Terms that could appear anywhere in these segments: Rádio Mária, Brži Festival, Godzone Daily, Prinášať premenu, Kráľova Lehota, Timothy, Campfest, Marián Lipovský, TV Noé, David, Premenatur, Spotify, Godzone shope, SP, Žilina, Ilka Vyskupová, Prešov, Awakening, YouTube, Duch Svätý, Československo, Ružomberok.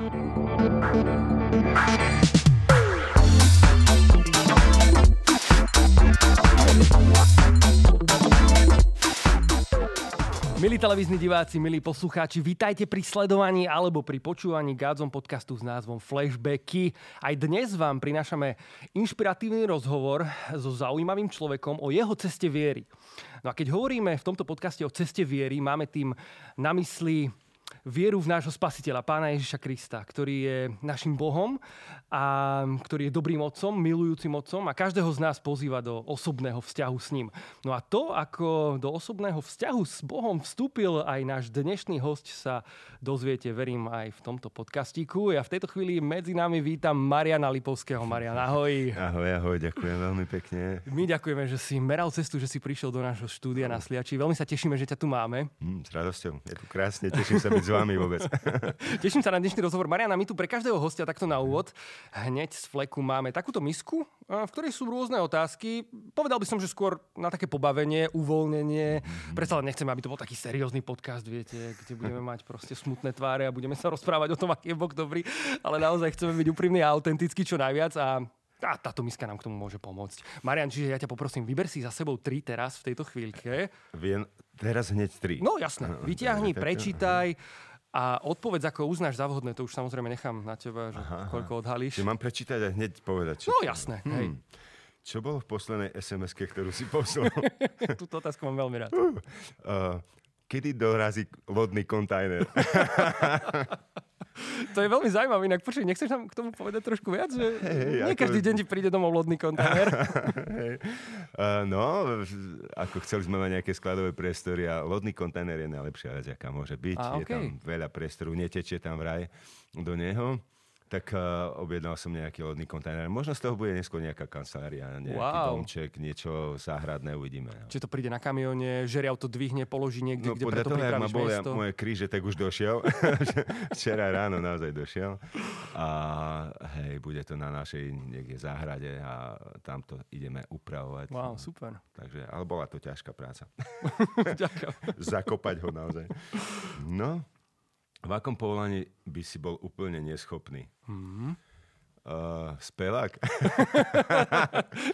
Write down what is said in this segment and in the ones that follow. Milí televízni diváci, milí poslucháči, vitajte pri sledovaní alebo pri počúvaní Godzone podcastu s názvom Flashbacky. Aj dnes vám prinášame inšpiratívny rozhovor so zaujímavým človekom o jeho ceste viery. No a keď hovoríme v tomto podcaste o ceste viery, máme tým na mysli vieru v nášho spasiteľa, Pána Ježiša Krista, ktorý je našim Bohom a ktorý je dobrým otcom, milujúcim otcom a každého z nás pozýva do osobného vzťahu s ním. No a to, ako do osobného vzťahu s Bohom vstúpil aj náš dnešný hosť, sa dozviete, verím, aj v tomto podcastíku. Ja v tejto chvíli medzi nami vítam Mariána Lipovského. Marián, ahoj. Ahoj, ďakujem veľmi pekne. My ďakujeme, že si meral cestu, že si prišiel do nášho štúdia na Sliači. Veľmi sa tešíme, že ťa tu máme. S radosťou. Je tu krásne, teším sa byť s vami vôbec. Teším sa na dnešný rozhovor. Mariána, my tu pre každého hostia takto na úvod hneď z fleku máme takúto misku, v ktorej sú rôzne otázky. Povedal by som, že skôr na také pobavenie, uvoľnenie. Predsa nechcem, aby to bol taký seriózny podcast, viete, kde budeme mať proste smutné tváre a budeme sa rozprávať o tom, aký je Boh dobrý, ale naozaj chceme byť úprimní a autentickí čo najviac a táto miska nám k tomu môže pomôcť. Marián, čiže ja ťa poprosím, vyber si za sebou 3 teraz v tejto chvíľke. Teraz hneď 3. No jasné, vyťahni, prečítaj a odpoveď, ako uznáš za vhodné, to už samozrejme nechám na teba, že koľko odhalíš. Čiže mám prečítať a hneď povedať. No jasné, hej. Čo bolo v poslednej SMS-ke, ktorú si poslal? Túto otázku mám veľmi rád. Kedy dorazí lodný kontajner? To je veľmi zaujímavé. Inak počuj, nechceš nám k tomu povedať trošku viac? Že nie každý deň ti príde domov lodný kontajner. Ako chceli sme mať nejaké skladové priestory a lodný kontajner je najlepšia vec, aká môže byť. Je tam veľa priestoru, netečie tam vraj do neho. Tak objednal som nejaký lodný kontajner. Možno z toho bude neskôr nejaká kancelária, nejaký domček, niečo záhradné, uvidíme. Či to príde na kamióne, žeriav to dvihne, položí niekde, kde preto pripravíš miesto. No podľa toho, jak ma boli moje kríže, tak už došiel. Včera ráno naozaj došiel. A hej, bude to na našej niekde záhrade a tam to ideme upravovať. Wow, super. Takže, ale bola to ťažká práca. Ďakujem. Zakopať ho naozaj. No. V akom povolaní by si bol úplne neschopný? Spevák?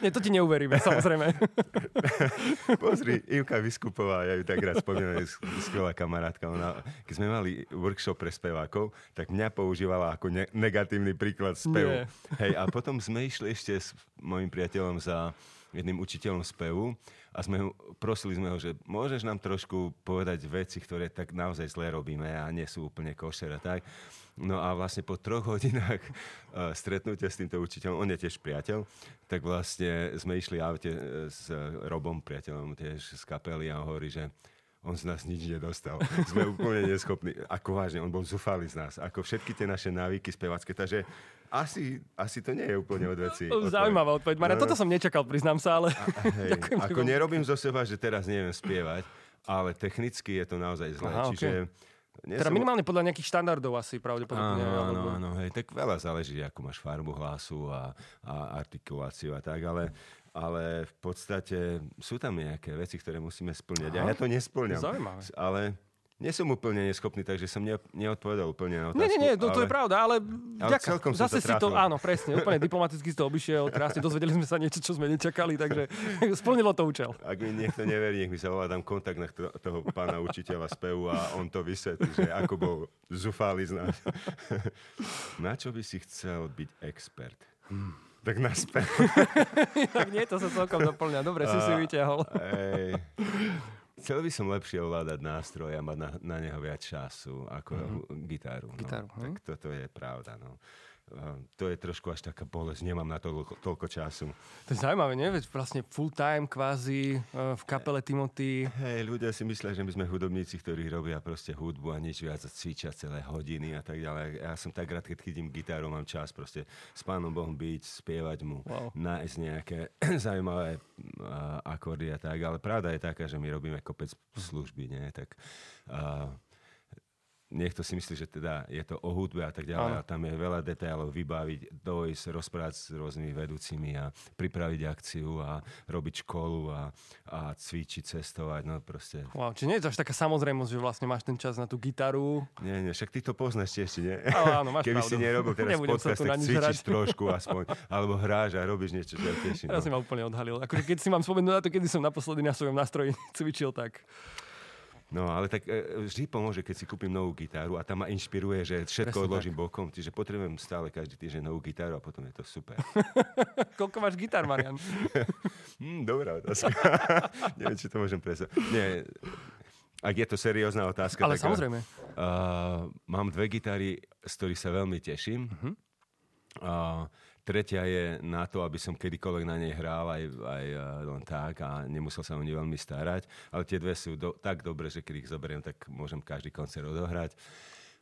Nie, to ti neuveríme, samozrejme. Pozri, Ilka Vyskupová, ja ju tak rád spomínam, je skvelá kamarátka. Ona, keď sme mali workshop pre spevákov, tak mňa používala ako negatívny príklad spevu. Hej, a potom sme išli ešte s mojim priateľom za jedným učiteľom spevu a prosili sme ho, že môžeš nám trošku povedať veci, ktoré tak naozaj zle robíme a nie sú úplne košer a tak. No a vlastne po 3 hodinách stretnutia s týmto učiteľom, on je tiež priateľ, tak vlastne sme išli aute s Robom, priateľom tiež z kapely a hovorí, že on z nás nič nedostal. Sme úplne neschopní. Ako vážne, on bol zúfalý z nás. Ako všetky tie naše návyky spevacké. Takže asi to nie je úplne od veci. Zaujímavá odpoveď. Marián, toto som nečakal, priznám sa, ale ďakujem. Ako nerobím zo seba, že teraz neviem spievať, ale technicky je to naozaj zlé. Čiže teda minimálne podľa nejakých štandardov asi pravdepodobne. Áno, hej, tak veľa záleží, ako máš farbu hlasu a artikuláciu a tak, ale v podstate sú tam nejaké veci, ktoré musíme splňať. A ja to nespĺňam. Zaujímavé. Ale nie som úplne neschopný, takže som neodpovedal úplne na otázku. Nie, to je pravda, ale celkom zase si to, áno, presne, úplne diplomaticky si to obišiel, krásne, dozvedeli sme sa niečo, čo sme nečakali, takže splnilo to účel. Ak mi niekto neverí, nech mi sa volá, dám kontakt na toho pána učiteľa spevu a on to vysvetlí, že ako bol zúfalý z nás. Na čo by si chcel byť expert? Tak naspäť. Tak nie, to sa celkom doplňa. Dobre, si vyťahol. Chcel by som lepšie ovládať nástroj a mať na neho viac času ako gitáru. Tak toto je pravda, no. To je trošku až taká bolesť, nemám na to toľko času. To je zaujímavé, nie? Veď vlastne full time kvázi v kapele Timothy. Hej, ľudia si myslia, že my sme hudobníci, ktorí robia proste hudbu a nič viac, cvičia celé hodiny a tak ďalej. Ja som tak rád, keď chytím gitáru, mám čas proste s Pánom Bohom byť, spievať mu, nájsť nejaké zaujímavé akordy a tak, ale pravda je taká, že my robíme kopec služby, nie? Tak niekto si myslí, že teda je to o hudbe a tak ďalej, a tam je veľa detailov vybaviť, dojsť, rozprávať s rôznymi vedúcimi a pripraviť akciu a robiť školu a cvičiť, cestovať, no proste. Wow, čiže nie je to až taká samozrejmosť, že vlastne máš ten čas na tú gitaru. Nie, však ty to poznáš tiež, nie? Áno, máš Keby pravdu. Si nerobil teraz podcast, tak cvičíš trošku aspoň, alebo hráš a robíš niečo, čo tiež. Ja si ma úplne odhalil. Akože keď si mám spomenúť na to, kedy som naposledy na svojom nástroji cvičil, tak... No, ale tak vždy pomôže, keď si kúpim novú gitaru a tam ma inšpiruje, že všetko presne odložím tak bokom. Čiže potrebujem stále každý týždeň novú gitaru a potom je to super. Koľko máš gitár, Marián? Dobrá otázka. Neviem, či to môžem presať. Nie, ak je to seriózna otázka. Ale taká, samozrejme. Mám dve gitary, z ktorých sa veľmi teším. Tretia je na to, aby som kedykoľvek na nej hral aj len tak a nemusel sa o nej veľmi starať. Ale tie dve sú tak dobré, že keď ich zoberiem, tak môžem každý koncert odohrať.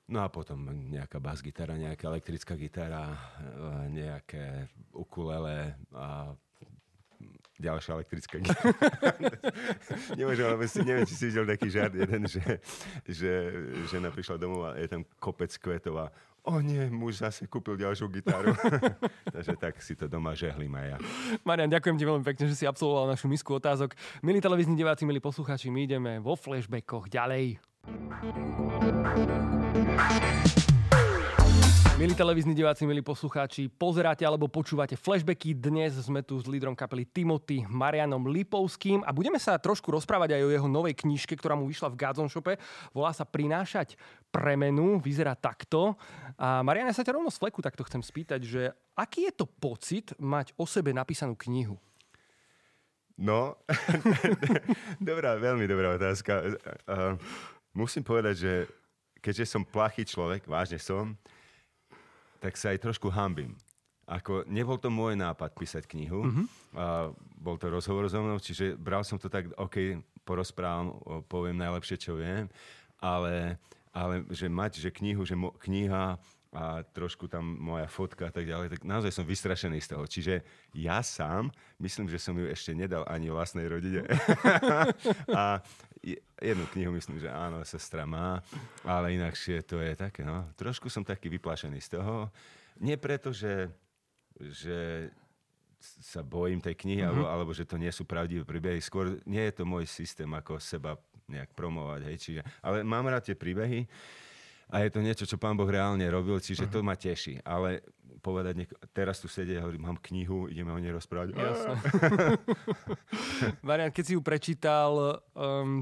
No a potom nejaká basgitara, nejaká elektrická gitara, nejaké ukulele a ďalšia elektrická gitara. Nemôžem, ale neviem, či si videl taký žart jeden, že žena prišla domov a je tam kopec kvetov a o nie, muž zase kúpil ďalšiu gitaru. Takže tak si to doma žehlím aj ja. Marián, ďakujem ti veľmi pekne, že si absolvoval našu misku otázok. Milí televízni diváci, milí poslucháči, my ideme vo flashbackoch ďalej. Milí televízni diváci, milí poslucháči, pozeráte alebo počúvate flashbacky. Dnes sme tu s lídrom kapely Timothy, Mariánom Lipovským a budeme sa trošku rozprávať aj o jeho novej knižke, ktorá mu vyšla v Godzone shope. Volá sa Prinášať premenu, vyzerá takto. A Marián, ja sa ťa rovno z fleku takto chcem spýtať, že aký je to pocit mať o sebe napísanú knihu? No, dobrá, veľmi dobrá otázka. Musím povedať, že keďže som plachý človek, vážne som, tak sa aj trošku hanbím. Ako nebol to môj nápad písať knihu, bol to rozhovor so mnou, čiže bral som to tak, OK, porozprávam, poviem najlepšie, čo viem, ale že mať, že knihu, že kniha a trošku tam moja fotka a tak ďalej, tak naozaj som vystrašený z toho. Čiže ja sám, myslím, že som ju ešte nedal ani vlastnej rodine. A jednu knihu myslím, že áno, sestra má, ale inakšie to je také, no. Trošku som taký vyplašený z toho. Nie preto, že sa bojím tej knihy, alebo že to nie sú pravdivé príbehy. Skôr nie je to môj systém, ako seba nejak promovať, hej. Čiže, ale mám rád tie príbehy a je to niečo, čo Pán Boh reálne robil, čiže to ma teší. Ale povedať, teraz tu sedie, hovorím, mám knihu, ideme o nej rozprávať. Jasné. Marián, keď si ju prečítal,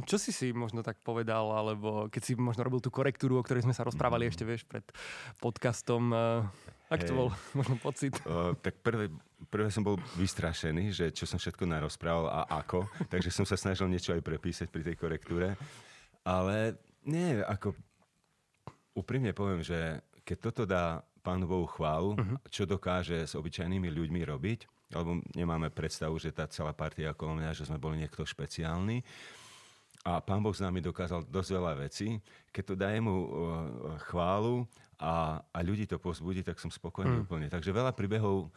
čo si si možno tak povedal, alebo keď si možno robil tú korektúru, o ktorej sme sa rozprávali ešte, vieš, pred podcastom, aký to bol možno pocit? Tak prvé som bol vystrašený, že čo som všetko narozprával a ako, takže som sa snažil niečo aj prepísať pri tej korektúre, ale nie, ako úprimne poviem, že keď toto dá Pánu Bohu chválu, čo dokáže s obyčajnými ľuďmi robiť, alebo nemáme predstavu, že tá celá partia okolo mňa, že sme boli niekto špeciálny. A Pán Boh s nami dokázal dosť veľa vecí. Keď to dá jemu chválu a ľudí to povzbudí, tak som spokojný úplne. Takže veľa príbehov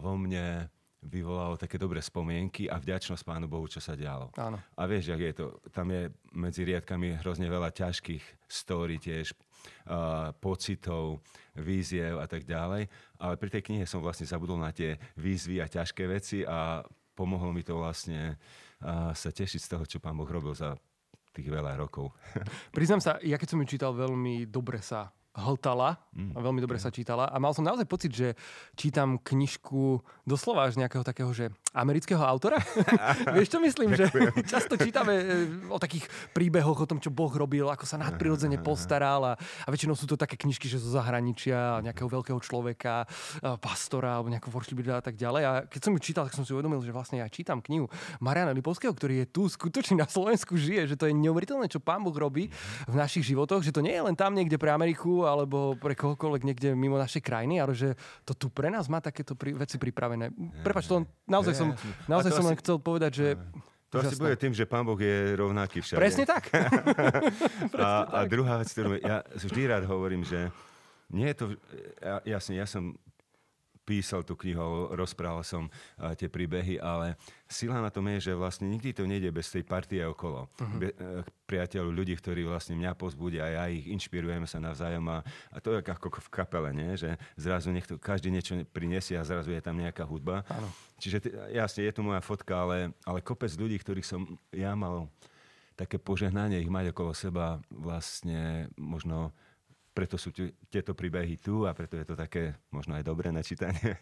vo mne vyvolalo také dobré spomienky a vďačnosť Pánu Bohu, čo sa dialo. Áno. A vieš, jak je to, tam je medzi riadkami hrozne veľa ťažkých story tiež, pocitov, víziev a tak ďalej. Ale pri tej knihe som vlastne zabudol na tie výzvy a ťažké veci a pomohlo mi to vlastne sa tešiť z toho, čo Pán Boh robil za tých veľa rokov. Priznám sa, ja keď som ju čítal, veľmi dobre sa hltala a veľmi dobre sa čítala a mal som naozaj pocit, že čítam knižku doslova až nejakého takého, že amerického autora? Vieš, čo myslím? Že často čítame o takých príbehoch, o tom, čo Boh robil, ako sa nadprirodzene postaral a väčšinou sú to také knižky, že zo zahraničia, nejakého veľkého človeka, pastora alebo nejakého foršlibida a tak ďalej. A keď som ju čítal, tak som si uvedomil, že vlastne ja čítam knihu Mariána Lipovského, ktorý je tu skutočne na Slovensku, žije, že to je neuveriteľné, čo Pán Boh robí v našich životoch, že to nie je len tam niekde pre Ameriku alebo pre kohokoľvek niekde mimo našej krajiny, ale že to tu pre nás má takéto veci pripravené. Prepáč, to naozaj som len chcel povedať, že... To asi bude tým, že Pán Boh je rovnaký všade. Presne tak. A druhá vec, ktorú ja vždy rád hovorím, že nie je to... Jasne, ja som písal tú knihu, rozprával som tie príbehy, ale sila na tom je, že vlastne nikdy to nejde bez tej partie okolo. Uh-huh. Priateľov, ľudí, ktorí vlastne mňa povzbudia a ja ich inšpirujeme sa navzájom a to je ako v kapele, nie? Že zrazu niekto, každý niečo prinesie a zrazu je tam nejaká hudba. Áno. Čiže jasne, je to moja fotka, ale kopec ľudí, ktorých som ja mal také požehnanie ich mať okolo seba, vlastne možno preto sú tieto príbehy tu a preto je to také možno aj dobré načítanie.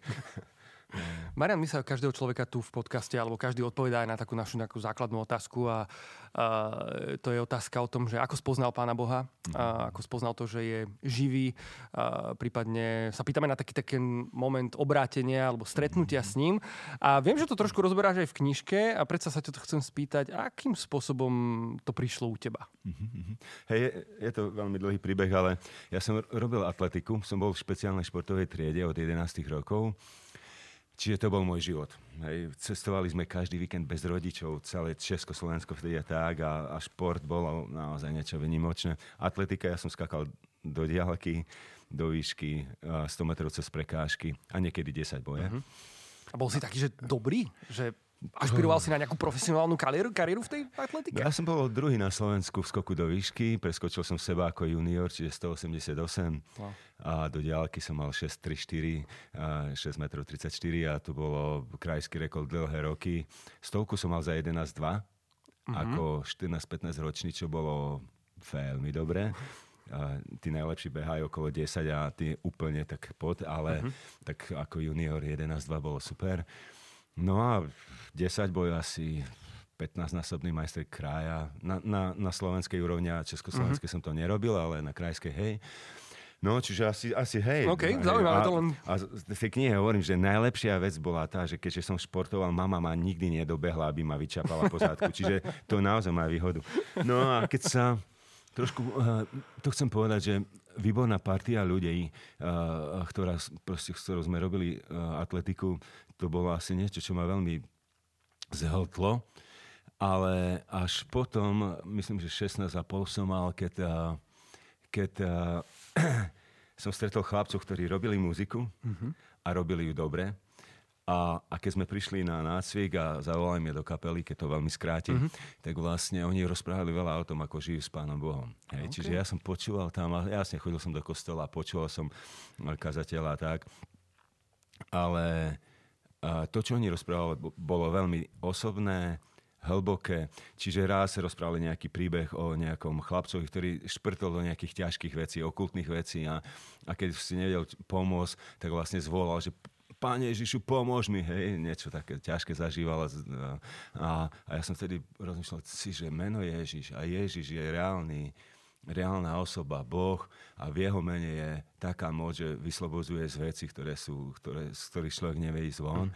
Marián, my sa každého človeka tu v podcaste, alebo každý odpovedá aj na takú našu nejakú základnú otázku a to je otázka o tom, že ako spoznal Pána Boha, a ako spoznal to, že je živý, a prípadne sa pýtame na taký moment obrátenia alebo stretnutia s ním. A viem, že to trošku rozberáš aj v knižke a predsa sa ťa to chcem spýtať, akým spôsobom to prišlo u teba? Hej, je to veľmi dlhý príbeh, ale ja som robil atletiku, som bol v špeciálnej športovej triede od 11 rokov. Čiže to bol môj život. Hej. Cestovali sme každý víkend bez rodičov, celé Československo vtedy a tak a šport bol naozaj niečo vynimočné. Atletika, ja som skákal do diaľky, do výšky, 100 metrov cez prekážky a niekedy 10 boje. Uh-huh. A bol si taký, že dobrý? Že ašpiroval si na nejakú profesionálnu kariéru v tej atletike? Ja som bol druhý na Slovensku v skoku do výšky, preskočil som seba ako junior, čiže 188. Wow. A do diaľky som mal 6,34, 6,34 a to bolo krajský rekord dlhé roky. Stovku som mal za 11,2, ako 14-15 ročný, čo bolo veľmi dobré. Tí najlepší behajú okolo 10 a tí úplne tak pod, ale tak ako junior 11,2 bolo super. No a 10 bol asi 15-násobný majster kraja. Na slovenskej úrovni a československej som to nerobil, ale na krajskej hej. No, čiže asi hej. OK, zaujímavé to len. A v tej knihe hovorím, že najlepšia vec bola tá, že keďže som športoval, mama ma nikdy nedobehla, aby ma vyčapala po zádku. Čiže to naozaj má výhodu. No a keď sa trošku, to chcem povedať, že výborná partia ľudí, ktorou sme robili atletiku, to bolo asi niečo, čo ma veľmi zhltlo, ale až potom, myslím, že 16,5 som mal, keď som stretol chlapcov, ktorí robili muziku a robili ju dobre. A keď sme prišli na nácvik a zavolali mi do kapely, keď to veľmi skrátim, tak vlastne oni rozprávali veľa o tom, ako žijú s Pánom Bohom. Hej, okay. Čiže ja som počúval tam, jasne chodil som do kostola, počúval som kazateľa a tak, ale to, čo oni rozprávali, bolo veľmi osobné, hlboké. Čiže raz rozprávali nejaký príbeh o nejakom chlapcovi, ktorý šprtol do nejakých ťažkých vecí, okultných vecí a keď si nevedel pomôcť, tak vlastne zvolal, že Pane Ježišu, pomôž mi, hej, niečo také ťažké zažívala. A ja som vtedy rozmýšľal, že meno Ježiš a Ježiš je reálna osoba, Boh a v jeho mene je taká moc, že vyslobodzuje z vecí, z ktorých človek nevie ísť von.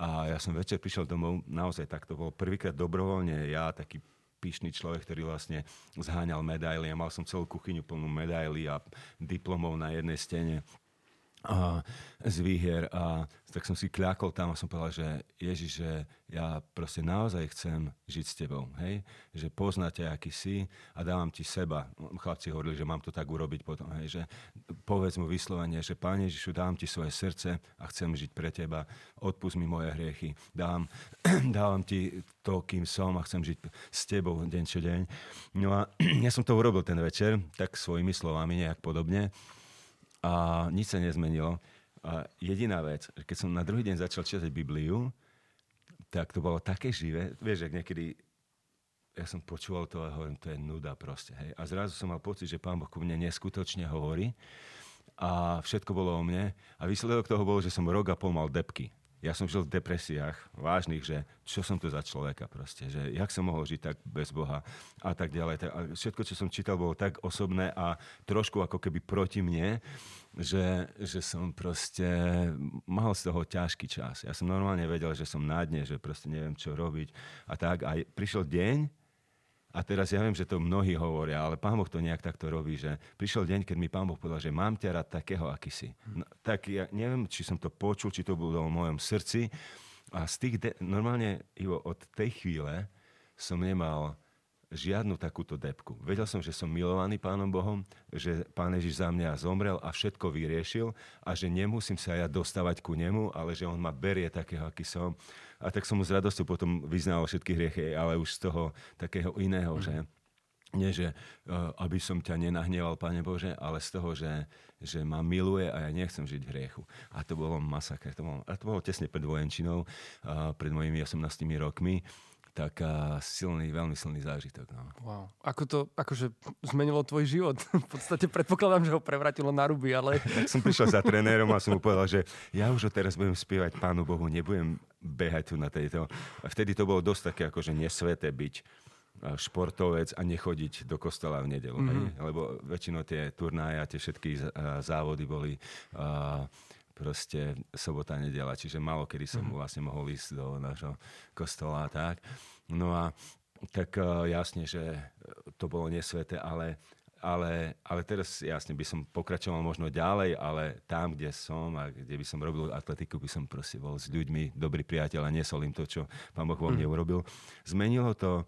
A ja som večer prišiel domov, naozaj tak to bol prvýkrát dobrovoľne, ja taký pyšný človek, ktorý vlastne zháňal medaily. Ja mal som celú kuchyňu plnú medaily a diplomov na jednej stene. Z výhier a tak som si kľakol tam a som povedal, že Ježiš, že ja proste naozaj chcem žiť s tebou, hej? Že poznáte, aký si a dávam ti seba. Chlapci hovorili, že mám to tak urobiť potom, hej? Že povedz mu vyslovene, že Pane Ježišu, dám ti svoje srdce a chcem žiť pre teba, odpusť mi moje hriechy, dávam ti to, kým som a chcem žiť s tebou deň čo deň. No a ja som to urobil ten večer, tak svojimi slovami nejak podobne. A nič sa nezmenilo. A jediná vec, keď som na druhý deň začal čítať Bibliu, tak to bolo také živé. Vieš, ak niekedy ja som počúval to a hovorím, to je nuda proste. Hej. A zrazu som mal pocit, že Pán Boh ku mne neskutočne hovorí. A všetko bolo o mne. A výsledok toho bolo, že som rok a pol mal depky. Ja som žil v depresiách vážnych, že čo som to za človeka proste, že jak som mohol žiť tak bez Boha a tak ďalej. A všetko, čo som čítal, bolo tak osobné a trošku ako keby proti mne, že som proste mal z toho ťažký čas. Ja som normálne vedel, že som na dne, že proste neviem, čo robiť a tak. A prišiel deň, a teraz ja viem, že to mnohí hovoria, ale Pán Boh to nejak takto robí, že prišiel deň, keď mi Pán Boh povedal, že mám ťa rád takého, aký si. No, tak ja neviem, či som to počul, či to bolo v mojom srdci. A z tých normálne, Ivo, od tej chvíle som nemal žiadnu takúto depku. Vedel som, že som milovaný Pánom Bohom, že Pán Ježiš za mňa zomrel a všetko vyriešil a že nemusím sa ja dostávať ku nemu, ale že on ma berie takého, aký som. A tak som mu s radosťou potom vyznal všetky hriechy, ale už z toho takého iného, že nie, že aby som ťa nenahneval, Pane Bože, ale z toho, že ma miluje a ja nechcem žiť v hriechu. A to bolo masaker. To bolo tesne pred vojenčinou, pred mojimi 18 rokmi. Tak silný, veľmi silný zážitok. No. Wow. Ako to zmenilo tvoj život? V podstate predpokladám, že ho prevrátilo na ruby, ale... Tak som prišiel za trenérom a som mu povedal, že ja už teraz budem spievať Pánu Bohu, nebudem behať tu na tejto... A vtedy to bolo dosť také nesveté byť športovec a nechodiť do kostola v nedeľu. Mm-hmm. Lebo väčšinou tie turnáje a tie všetky závody boli... proste sobota, nedeľa. Čiže málo kedy som vlastne mohol ísť do nášho kostola a tak. No a tak jasne, že to bolo nesveté, ale teraz jasne by som pokračoval možno ďalej, ale tam, kde som a kde by som robil atletiku, by som proste bol s ľuďmi dobrý priateľ a nesolím to, čo Pán Boh vo mne urobil. Zmenilo to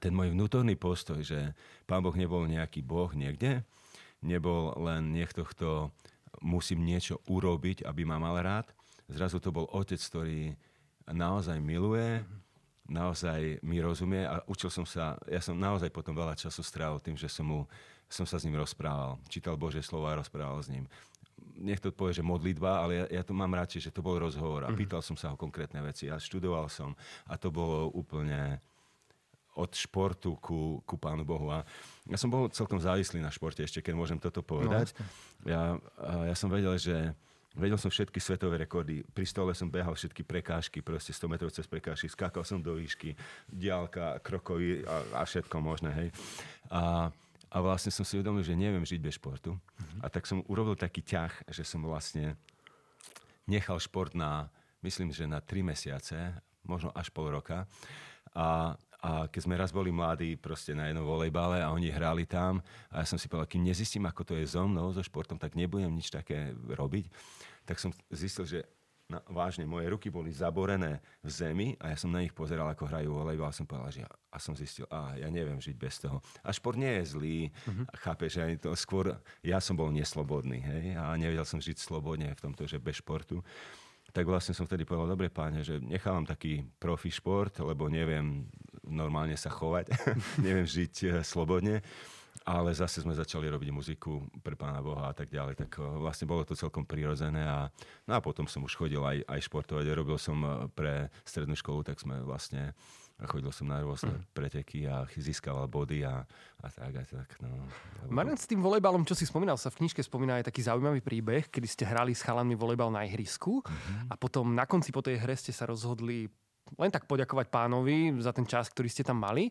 ten môj vnútorný postoj, že Pán Boh nebol nejaký Boh niekde, nebol len niekto, kto musím niečo urobiť, aby ma mal rád. Zrazu to bol otec, ktorý naozaj miluje, naozaj mi rozumie a učil som sa, ja som naozaj potom veľa času strávil tým, že som sa s ním rozprával. Čítal Božie slovo a rozprával s ním. Niekto povie, že modlitba, ale ja to mám radšej, že to bol rozhovor a pýtal som sa o konkrétne veci a študoval som a to bolo úplne... od športu ku Pánu Bohu. A ja som bol celkom závislý na športe, ešte keď môžem toto povedať. No, ja som vedel, že vedel som všetky svetové rekordy. Pri stole som behal všetky prekážky, proste 100 metrov cez prekážky, skákal som do výšky, diaľka, krokový a všetko možné, hej. A vlastne som si uvedomil, že neviem žiť bez športu. A tak som urobil taký ťah, že som vlastne nechal šport na, myslím, že na 3 mesiace, možno až pol roka. A keď sme raz boli mladí proste na jednom volejbale a oni hrali tam a ja som si povedal, kým nezistím, ako to je so mnou, so športom, tak nebudem nič také robiť. Tak som zistil, že vážne moje ruky boli zaborené v zemi a ja som na nich pozeral, ako hrajú volejbal a som povedal, že a som zistil, ja neviem žiť bez toho. A šport nie je zlý, chápeš, ani to skôr ja som bol neslobodný, hej, a nevedel som žiť slobodne v tomto, že bez športu. Tak vlastne som vtedy povedal, dobre páne, že nechávam taký profi šport, lebo neviem normálne sa chovať, neviem žiť slobodne, ale zase sme začali robiť muziku pre Pána Boha a tak ďalej, tak vlastne bolo to celkom prirodzené a potom som už chodil aj športovať, robil som pre strednú školu, tak sme vlastne chodil som na rôzne preteky a získaval body a tak. No. Marián, s tým volejbalom, čo si spomínal, sa v knižke spomína aj taký zaujímavý príbeh, kedy ste hrali s chalanmi volejbal na ihrisku a potom na konci po tej hre ste sa rozhodli len tak poďakovať Pánovi za ten čas, ktorý ste tam mali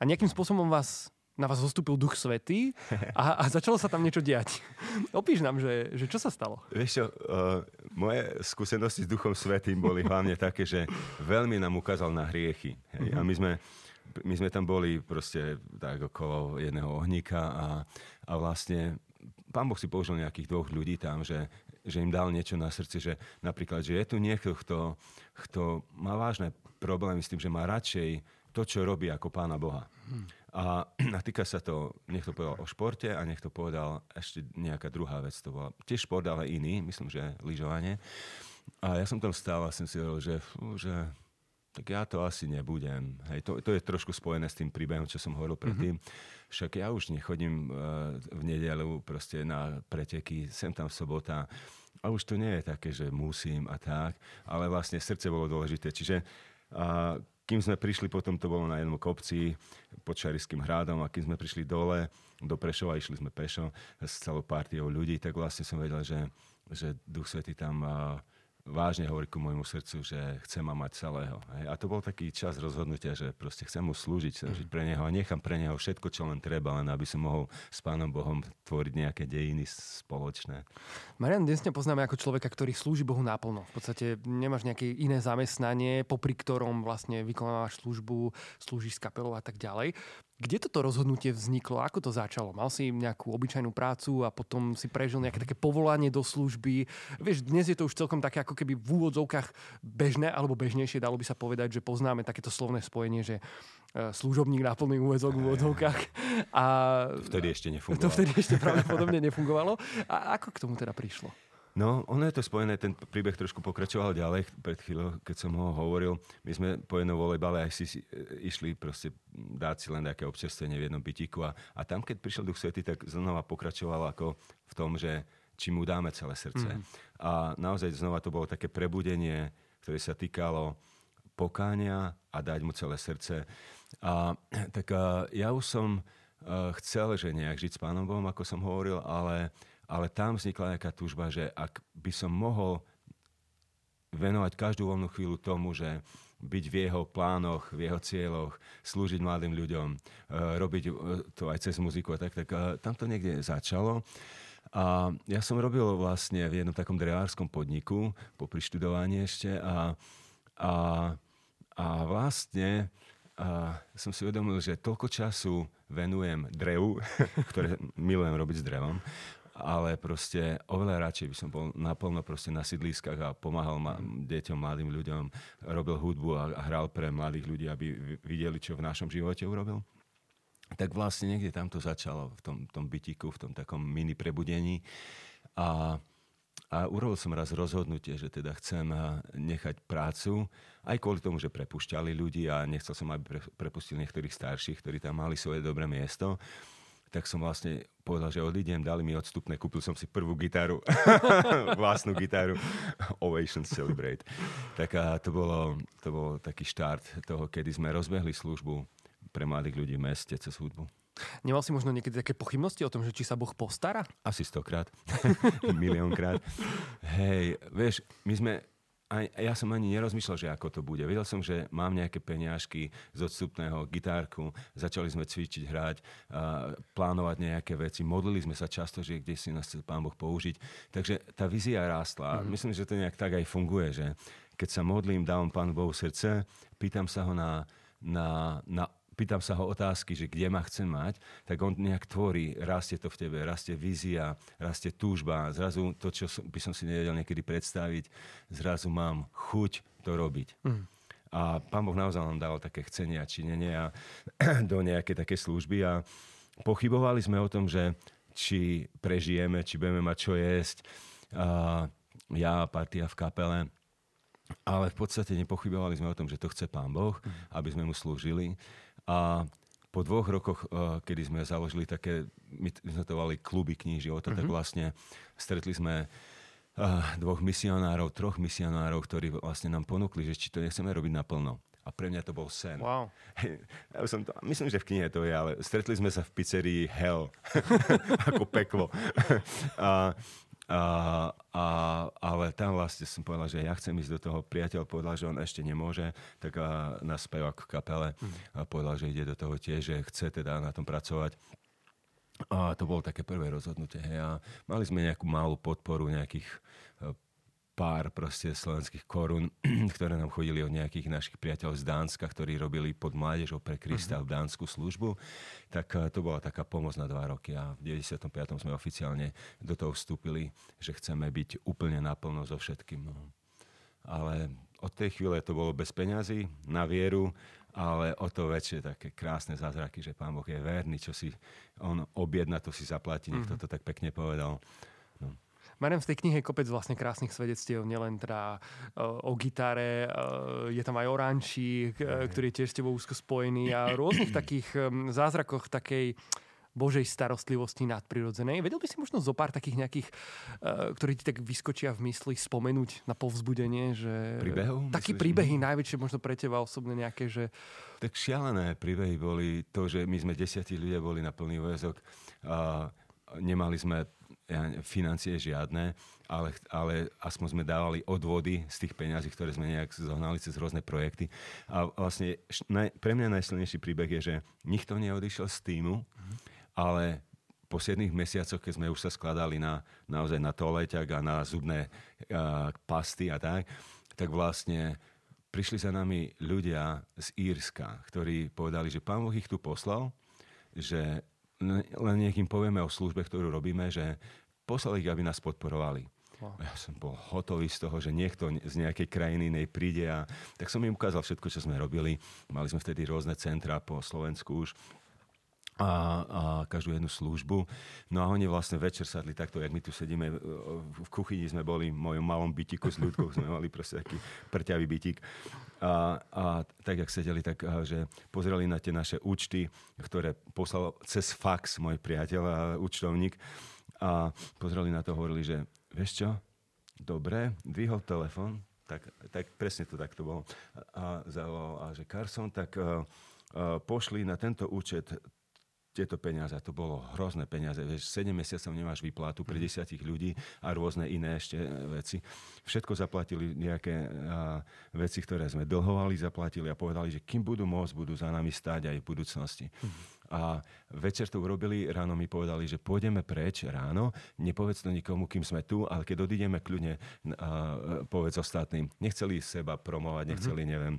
a nejakým spôsobom na vás zostúpil Duch Svätý a začalo sa tam niečo diať. Opíš nám, že čo sa stalo? Vieš čo, moje skúsenosti s Duchom Svätým boli hlavne také, že veľmi nám ukázal na hriechy. Hej? A my sme tam boli proste tak okolo jedného ohníka a vlastne Pán Boh si použil nejakých dvoch ľudí tam, že im dal niečo na srdci, že napríklad, že je tu niekto, kto má vážne problémy s tým, že má radšej to, čo robí ako Pána Boha. A týka sa to, niekto povedal o športe a niekto povedal ešte nejaká druhá vec. To bola tiež šport, ale iný, myslím, že lyžovanie. A ja som tam stál a som si hovoril, že tak ja to asi nebudem. Hej, to je trošku spojené s tým príbehom, čo som hovoril predtým. Však ja už nechodím v nedeľu proste na preteky, sem tam sobota. A už to nie je také, že musím a tak. Ale vlastne srdce bolo dôležité. Čiže... Kým sme prišli, potom to bolo na jednom kopci pod Šarišským hradom a kým sme prišli dole do Prešova, išli sme pešo s celou partiou ľudí, tak vlastne som vedel, že Duch Svätý tam vážne hovorí ku môjmu srdcu, že chcem ma mať celého. Hej? A to bol taký čas rozhodnutia, že proste chcem mu slúžiť, chcem žiť pre neho a nechám pre neho všetko, čo len treba, len aby som mohol s Pánom Bohom tvoriť nejaké dejiny spoločné. Marián, dnes ťa poznáme ako človeka, ktorý slúži Bohu naplno. V podstate nemáš nejaké iné zamestnanie, popri ktorom vlastne vykonávaš službu, slúžiš s kapelou a tak ďalej. Kde toto rozhodnutie vzniklo? Ako to začalo? Mal si nejakú obyčajnú prácu a potom si prežil nejaké také povolanie do služby. Vieš, dnes je to už celkom také ako keby v úvodzovkách bežné alebo bežnejšie, dalo by sa povedať, že poznáme takéto slovné spojenie, že služobník na plný úväzok v úvodzovkách. A vtedy ešte nefungovalo. To vtedy ešte pravdepodobne nefungovalo. A ako k tomu teda prišlo? No, ono je to spojené, ten príbeh trošku pokračoval ďalej pred chvíľou, keď som ho hovoril. My sme po jednom volejbale aj si išli proste dať si len nejaké občerstvenie v jednom bytíku a tam, keď prišiel Duch Svätý, tak znova pokračoval ako v tom, že či mu dáme celé srdce. A naozaj znova to bolo také prebudenie, ktoré sa týkalo pokánia a dať mu celé srdce. A tak ja už som chcel, že nejak žiť s Pánom Bohom, ako som hovoril, ale tam vznikla nejaká túžba, že ak by som mohol venovať každú voľnú chvíľu tomu, že byť v jeho plánoch, v jeho cieľoch, slúžiť mladým ľuďom, robiť to aj cez muziku a tak tam to niekde začalo. A ja som robil vlastne v jednom takom drevárskom podniku, popri študovaní ešte a vlastne a som si uvedomil, že toľko času venujem drevu, ktoré milujem robiť s drevom, ale proste oveľa radšej by som bol naplno proste na sídliskách a pomáhal deťom, mladým ľuďom, robil hudbu a hral pre mladých ľudí, aby videli, čo v našom živote urobil. Tak vlastne niekde tam to začalo, v tom bytiku, v tom takom mini prebudení. A urobil som raz rozhodnutie, že teda chcem nechať prácu, aj kvôli tomu, že prepúšťali ľudí a nechcel som, aby prepustili niektorých starších, ktorí tam mali svoje dobré miesto. Tak som vlastne povedal, že odídem, dali mi odstupné, kúpil som si prvú gitaru, vlastnú gitaru, Ovation Celebrate. Tak to bolo taký štart toho, kedy sme rozbehli službu pre mladých ľudí v meste cez hudbu. Nemal si možno niekedy také pochybnosti o tom, že či sa Boh postará? Asi 100-krát, miliónkrát. Hej, vieš, my sme... Ja som ani nerozmýšľal, že ako to bude. Vedel som, že mám nejaké peniažky z odstupného, gitárku, začali sme cvičiť, hrať, plánovať nejaké veci, modlili sme sa často, že kde si nás chce Pán Boh použiť. Takže tá vízia rástla. Myslím, že to nejak tak aj funguje, že keď sa modlím, dávam Pánu Bohu srdce, pýtam sa ho pýtam sa ho otázky, že kde ma chce mať, tak on nejak tvorí, rastie to v tebe, rastie vízia, rastie túžba, zrazu to, čo by som si nevedel niekedy predstaviť, zrazu mám chuť to robiť. A Pán Boh naozaj nám dal také chcenie a činenie do nejakej také služby a pochybovali sme o tom, že či prežijeme, či budeme mať čo jesť. Ja, partia v kapele. Ale v podstate nepochybovali sme o tom, že to chce Pán Boh, aby sme mu slúžili. A po 2 rokoch, kedy sme založili také, my sme to volali kluby kníh života, tak vlastne stretli sme 3 misionárov, ktorí vlastne nám ponúkli, že či to nechceme robiť naplno. A pre mňa to bol sen. Wow. Ja som to, myslím, že v knihe to je, ale stretli sme sa v pizzerii Hell. Ako peklo. Ale tam vlastne som povedal, že ja chcem ísť do toho. Priateľ povedal, že on ešte nemôže, tak nás spevák v kapele a povedal, že ide do toho tiež, že chce teda na tom pracovať. A to bolo také prvé rozhodnutie. A mali sme nejakú malú podporu, nejakých pár proste slovenských korún, ktoré nám chodili od nejakých našich priateľov z Dánska, ktorí robili pod mládežou pre Krista v Dánsku službu. Tak to bola taká pomoc na 2 roky a v 95. sme oficiálne do toho vstúpili, že chceme byť úplne naplno so všetkým. Ale od tej chvíle to bolo bez peňazí, na vieru, ale o to väčšie také krásne zázraky, že Pán Boh je verný, čo si on objedná, to si zaplatí, niekto to tak pekne povedal. Marián, v tej knihe kopec vlastne krásnych svedectiev, nielen teda o gitare, je tam aj o ranči, ktorý je tiež s tebou úzko spojený a rôznych takých zázrakoch takej Božej starostlivosti nadprirodzenej. Vedel by si možno zo pár takých nejakých, ktorí ti tak vyskočia v mysli, spomenúť na povzbudenie, že... Príbehov? Taký príbehy najväčšie možno pre teba osobne nejaké, že... Tak šialené príbehy boli to, že my sme 10 ľudia boli na plný úväzok a nemali sme financie žiadne, ale aspoň sme dávali odvody z tých peňazí, ktoré sme nejak zohnali cez rôzne projekty. A vlastne pre mňa najsilnejší príbeh je, že nikto neodišiel z týmu, ale po 7 mesiacoch, keď sme už sa skladali naozaj na toaleťak a na zubné pasty a tak vlastne prišli za nami ľudia z Írska, ktorí povedali, že Pán Boh ich tu poslal že len niekým povieme o službe, ktorú robíme, že poslali ich, aby nás podporovali. Wow. Ja som bol hotový z toho, že niekto z nejakej krajiny nej príde a tak som im ukázal všetko, čo sme robili. Mali sme vtedy rôzne centra po Slovensku už a každú jednu službu. No a oni vlastne večer sadli takto, jak my tu sedíme, v kuchyni sme boli, v mojom malom bytiku s ľudkou, sme mali proste taký prťavý bytik. A tak, jak sedeli, tak, že pozerali na tie naše účty, ktoré poslal cez fax môj priateľ a účtovník a pozerali na to, hovorili, že vieš čo, dobre, dvihol telefon, tak presne to takto bolo. A zavolal, a že Carson, tak pošli na tento účet tieto peniaze. To bolo hrozné peniaze. Vieš, 7 mesiacov nemáš výplatu pre 10 ľudí a rôzne iné ešte veci. Všetko zaplatili nejaké veci, ktoré sme dlhovali, zaplatili a povedali, že kým budú môcť, budú za nami stáť aj v budúcnosti. A večer to urobili, ráno mi povedali, že pôjdeme preč ráno, nepovedz to nikomu, kým sme tu, ale keď odídeme kľudne, povedz ostatným. Nechceli seba promovať, nechceli, neviem,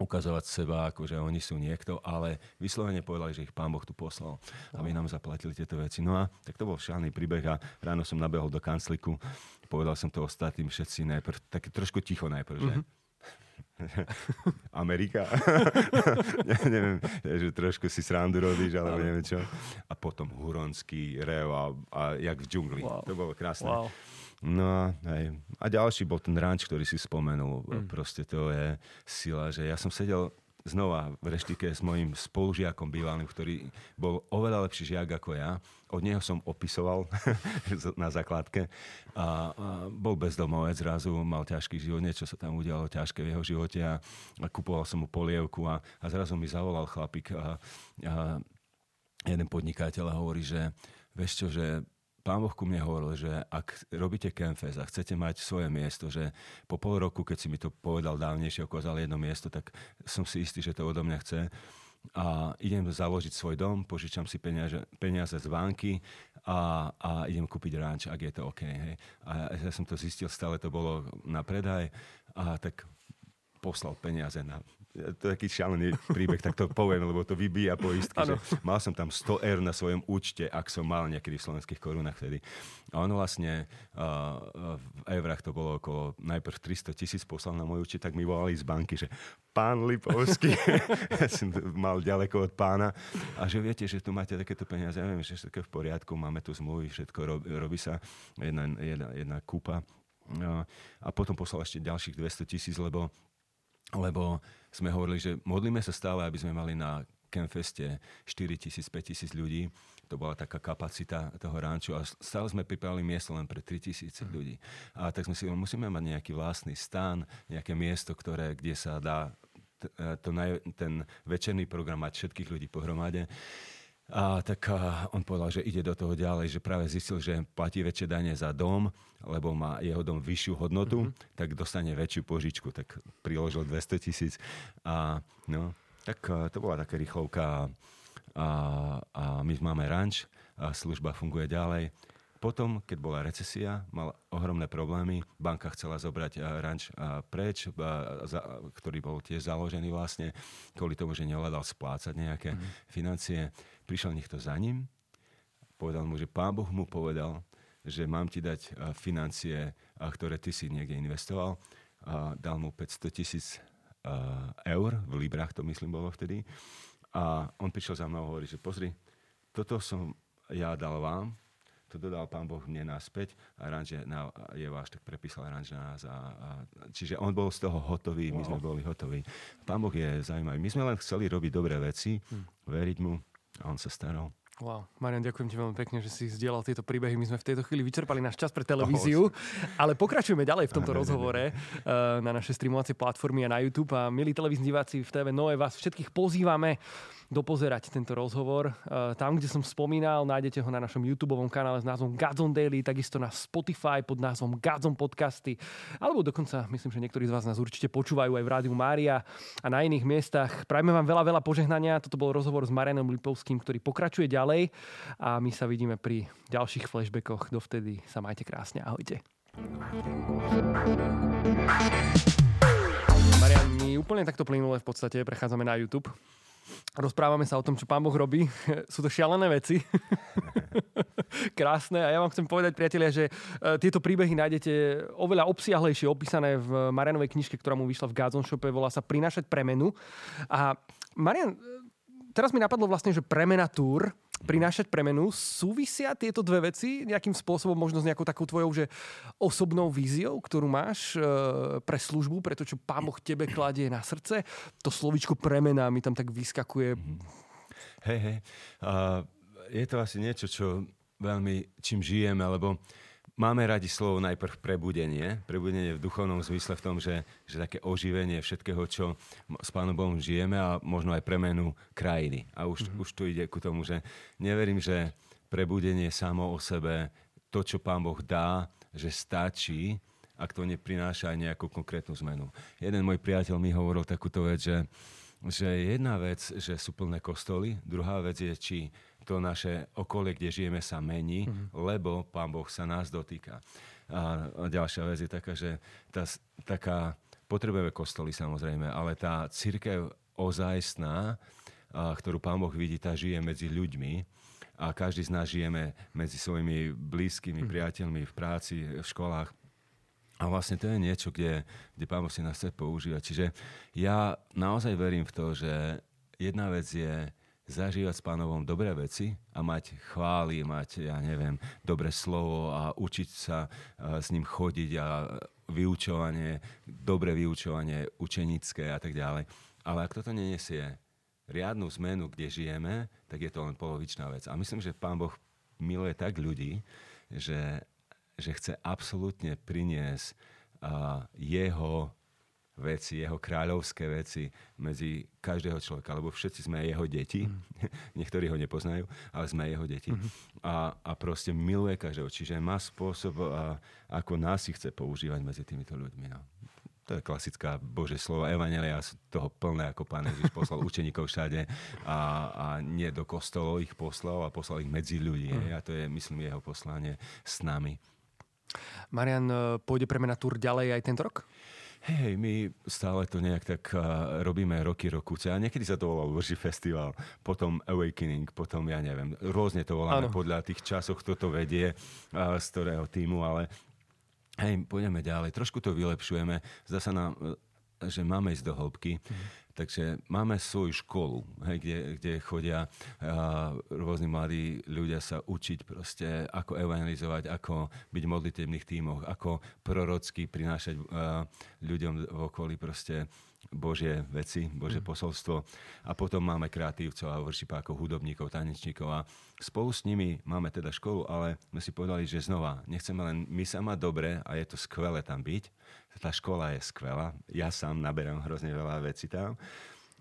ukazovať seba, akože oni sú niekto, ale vyslovene povedali, že ich Pán Boh tu poslal, aby nám zaplatili tieto veci. No a tak to bol šialený príbeh a ráno som nabehol do kancliku, povedal som to ostatným, všetci najprv, tak trošku ticho najprv, že Amerika. Neviem, že trošku si srandu robíš, ale neviem čo. A potom huronský rev a jak v džungli. Wow. To bolo krásne. Wow. No hej. A ďalší bol ten ranč, ktorý si spomenul. Proste to je sila, že ja som sedel znova v reštike s mojím spolužiakom bývalým, ktorý bol oveľa lepší žiak ako ja. Od neho som opisoval na základke. A bol bezdomovec zrazu, mal ťažký život, niečo sa tam udialo ťažké v jeho živote a kupoval som mu polievku a zrazu mi zavolal chlapík a jeden podnikateľ a hovorí, že vieš čo, že Pán Boh ku mne hovoril, že ak robíte Campfest a chcete mať svoje miesto, že po pol roku, keď si mi to povedal dávnejšie, okázal jedno miesto, tak som si istý, že to odo mňa chce. A idem založiť svoj dom, požičam si peniaze z banky a idem kúpiť ranč, ak je to OK. Hej. A ja som to zistil, stále to bolo na predaj a tak poslal peniaze na... To je taký šialený príbeh, tak to poviem, lebo to vybíja poistky, že mal som tam 100 eur na svojom účte, ak som mal niekedy v slovenských korunách vtedy. A on vlastne v eurách to bolo okolo najprv 300 000 poslal na môj účet, tak mi volali z banky, že pán Lipovský, ja som mal ďaleko od pána, a že viete, že tu máte takéto peniaze, ja viem, že všetko v poriadku, máme tu zmluvy, všetko robí sa, jedna kúpa. A potom poslal ešte ďalších 200 000, lebo sme hovorili, že modlíme sa stále, aby sme mali na Campfeste 4 000, 5 000 ľudí. To bola taká kapacita toho ranču a stále sme pripravili miesto len pre 3 000 ľudí. A tak sme si hovorili, musíme mať nejaký vlastný stan, nejaké miesto, kde sa dá ten večerný program mať všetkých ľudí pohromade. A tak on povedal, že ide do toho ďalej, že práve zistil, že platí väčšie dane za dom, lebo má jeho dom vyššiu hodnotu, tak dostane väčšiu požičku. Tak priložil 200 000. A no, tak to bola taká rýchlovka. A my máme ranč a služba funguje ďalej. Potom, keď bola recesia, mal ohromné problémy. Banka chcela zobrať ranč preč, ktorý bol tiež založený vlastne, kvôli tomu, že nehľadal splácať nejaké financie. Prišiel niekto za ním, povedal mu, že Pán Boh mu povedal, že mám ti dať financie, ktoré ty si niekde investoval. Dal mu 500 000 eur, v librách to myslím bolo vtedy. A on prišiel za mnou a hovorí, že pozri, toto som ja dal vám, to dodal Pán Boh mne naspäť a ranč je váš, tak prepísal ranč na nás. Čiže on bol z toho hotový, my sme boli hotoví. Pán Boh je zaujímavý. My sme len chceli robiť dobré veci, veriť mu a on sa staral. Wow, Marián, ďakujem ti veľmi pekne, že si zdieľal tieto príbehy. My sme v tejto chvíli vyčerpali náš čas pre televíziu, ale pokračujeme ďalej v tomto rozhovore na naše streamovacie platformy a na YouTube. A milí televízni diváci v TV Noé, vás všetkých pozývame dopozerať tento rozhovor. Tam, kde som spomínal, nájdete ho na našom YouTubeovom kanále s názvom Godzone Daily, takisto na Spotify pod názvom Godzone Podcasty, alebo dokonca, myslím, že niektorí z vás nás určite počúvajú aj v Rádiu Mária a na iných miestach. Prajme vám veľa požehnania. Toto bol rozhovor s Mariánom Lipovským, ktorý pokračuje ďalej a my sa vidíme pri ďalších flashbackoch. Dovtedy sa majte krásne. Ahojte. Marián, my úplne takto plynule v podstate prechádzame na YouTube. Rozprávame sa o tom, čo Pán Boh robí. Sú to šialené veci. Krásne. A ja vám chcem povedať, priatelia, že tieto príbehy nájdete oveľa obsiahlejšie opísané v Marianovej knižke, ktorá mu vyšla v Godzone shope. Volá sa Prinášať premenu. A Marian, teraz mi napadlo vlastne, že Premenatur, prinášať premenu, súvisia tieto dve veci nejakým spôsobom, možno s nejakou takou tvojou, že osobnou víziou, ktorú máš pre službu, pre to, čo Pán Boh tebe kladie na srdce? To slovíčko premena mi tam tak vyskakuje. Hej. Je to asi niečo, čo veľmi čím žijeme, lebo máme radi slovo najprv prebudenie. Prebudenie v duchovnom zmysle v tom, že také oživenie všetkého, čo s Pánom Bohom žijeme a možno aj premenu krajiny. A už tu ide ku tomu, že neverím, že prebudenie samo o sebe, to, čo Pán Boh dá, že stačí, ak to neprináša aj nejakú konkrétnu zmenu. Jeden môj priateľ mi hovoril takúto vec, že jedna vec, že sú plné kostoly, druhá vec je, či to naše okolie, kde žijeme, sa mení, lebo Pán Boh sa nás dotýka. A ďalšia vec je taká, že taká potrebujeme kostoly samozrejme, ale tá cirkev ozajstná, ktorú Pán Boh vidí, tá žije medzi ľuďmi a každý z nás žijeme medzi svojimi blízkymi, priateľmi v práci, v školách. A vlastne to je niečo, kde Pán Boh si nás chce používať. Čiže ja naozaj verím v to, že jedna vec je zažívať s Pánovom dobré veci a mať chvály, mať, dobré slovo a učiť sa s ním chodiť a vyučovanie, dobré vyučovanie učenické a tak ďalej. Ale ak toto nenesie riadnu zmenu, kde žijeme, tak je to len polovičná vec. A myslím, že Pán Boh miluje tak ľudí, že chce absolútne priniesť jeho veci, jeho kráľovské veci medzi každého človeka, lebo všetci sme jeho deti. Niektorí ho nepoznajú, ale sme jeho deti. A proste miluje každého. Čiže má spôsob, ako nás si chce používať medzi týmito ľuďmi. No. To je klasická Božie slovo. Evanjelia sú toho plné, ako Pán Ježiš poslal učeníkov všade a nie do kostolov ich poslal a poslal ich medzi ľudí. A to je, myslím, jeho poslanie s nami. Marian, pôjde Premenatur ďalej aj tento rok? Hej, my stále to nejak tak robíme roky. A niekedy sa to volalo Brži Festival, potom Awakening, potom rôzne to voláme podľa tých časov, kto to vedie, z ktorého týmu, ale hej, pôjdeme ďalej. Trošku to vylepšujeme. Zdá sa nám, že máme ísť do hĺbky. Takže máme svoju školu, kde chodia rôzni mladí ľudia sa učiť proste, ako evangelizovať, ako byť v modlitebných tímoch, ako prorocky prinášať ľuďom v okolí proste Božie veci, Božie posolstvo. A potom máme kreatívcov a worshipákov, hudobníkov, tanečníkov a spolu s nimi máme teda školu, ale sme si povedali, že znova, nechceme len my sama dobre a je to skvelé tam byť. Tá škola je skvelá. Ja sám naberám hrozne veľa vecí tam.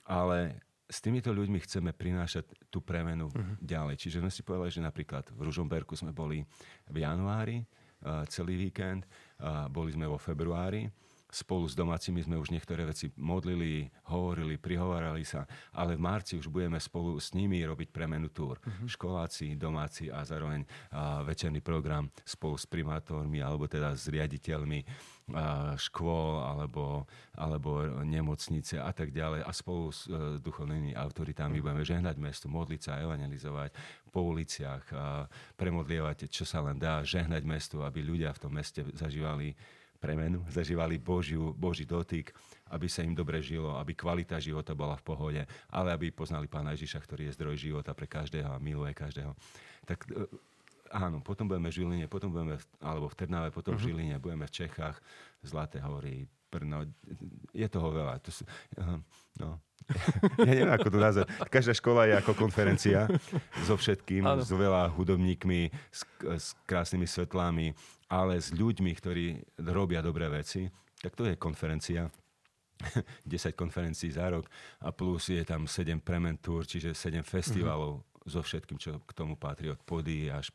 Ale s týmito ľuďmi chceme prinášať tú premenu ďalej. Čiže sme si povedali, že napríklad v Ružomberku sme boli v januári, celý víkend, boli sme vo februári. Spolu s domácimi sme už niektoré veci modlili, hovorili, prihovárali sa, ale v marci už budeme spolu s nimi robiť Premenatur. Školáci, domáci a zároveň večerný program spolu s primátormi alebo teda s riaditeľmi škôl alebo nemocnice a tak ďalej. A spolu s duchovnými autoritami budeme žehnať mestu, modliť sa, evangelizovať po uliciach, premodlievať, čo sa len dá, žehnať mestu, aby ľudia v tom meste zažívali premenu, zažívali Boží dotyk, aby sa im dobre žilo, aby kvalita života bola v pohode, ale aby poznali Pána Ježiša, ktorý je zdroj života pre každého a miluje každého. Tak áno, potom budeme v Žiline, potom budeme alebo v Trnave, potom v Žiline, budeme v Čechách, Zlaté hory, Brno, je toho veľa. Ja neviem, ako to nazvať. Každá škola je ako konferencia so všetkým, s veľa hudobníkmi, s krásnymi svetlami, ale s ľuďmi, ktorí robia dobré veci, tak to je konferencia. 10 konferencií za rok a plus je tam 7 Premenatur, čiže 7 festivalov so všetkým, čo k tomu patrí, od pody až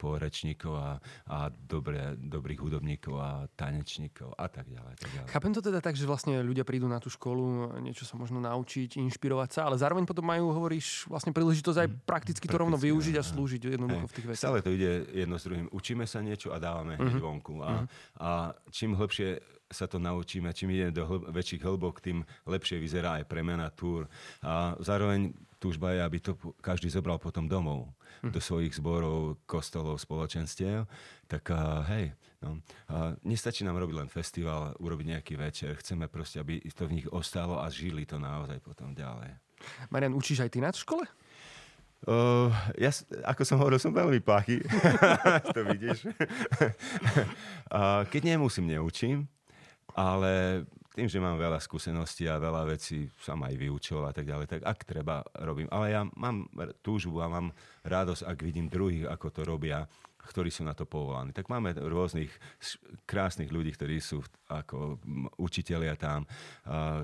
po rečníkov a dobrých hudobníkov a tanečníkov a tak ďalej, Chápem to teda tak, že vlastne ľudia prídu na tú školu, niečo sa možno naučiť, inšpirovať sa, ale zároveň potom majú, hovoríš, vlastne príležitosť aj prakticky to rovno využiť a slúžiť jednoducho v tých veciach. Stále to ide jedno s druhým. Učíme sa niečo a dávame hneď vonku. A čím hlbšie sa to naučíme. Čím ideme do väčších hĺbok, tým lepšie vyzerá aj Premenatur. A zároveň túžba je, aby to každý zobral potom domov. Do svojich zborov, kostolov, spoločenstiev. Tak hej, no. Nestačí nám robiť len festival, urobiť nejaký večer. Chceme proste, aby to v nich ostalo a žili to naozaj potom ďalej. Marián, učíš aj ty na škole? Ja, ako som hovoril, som veľmi plachý. To vidíš. Keď nemusím, neučím. Ale tým, že mám veľa skúseností a veľa vecí, som aj vyučil a tak ďalej, tak ak treba, robím. Ale ja mám túžbu a mám radosť, ak vidím druhých, ako to robia, ktorí sú na to povolaní. Tak máme rôznych krásnych ľudí, ktorí sú ako učitelia tam,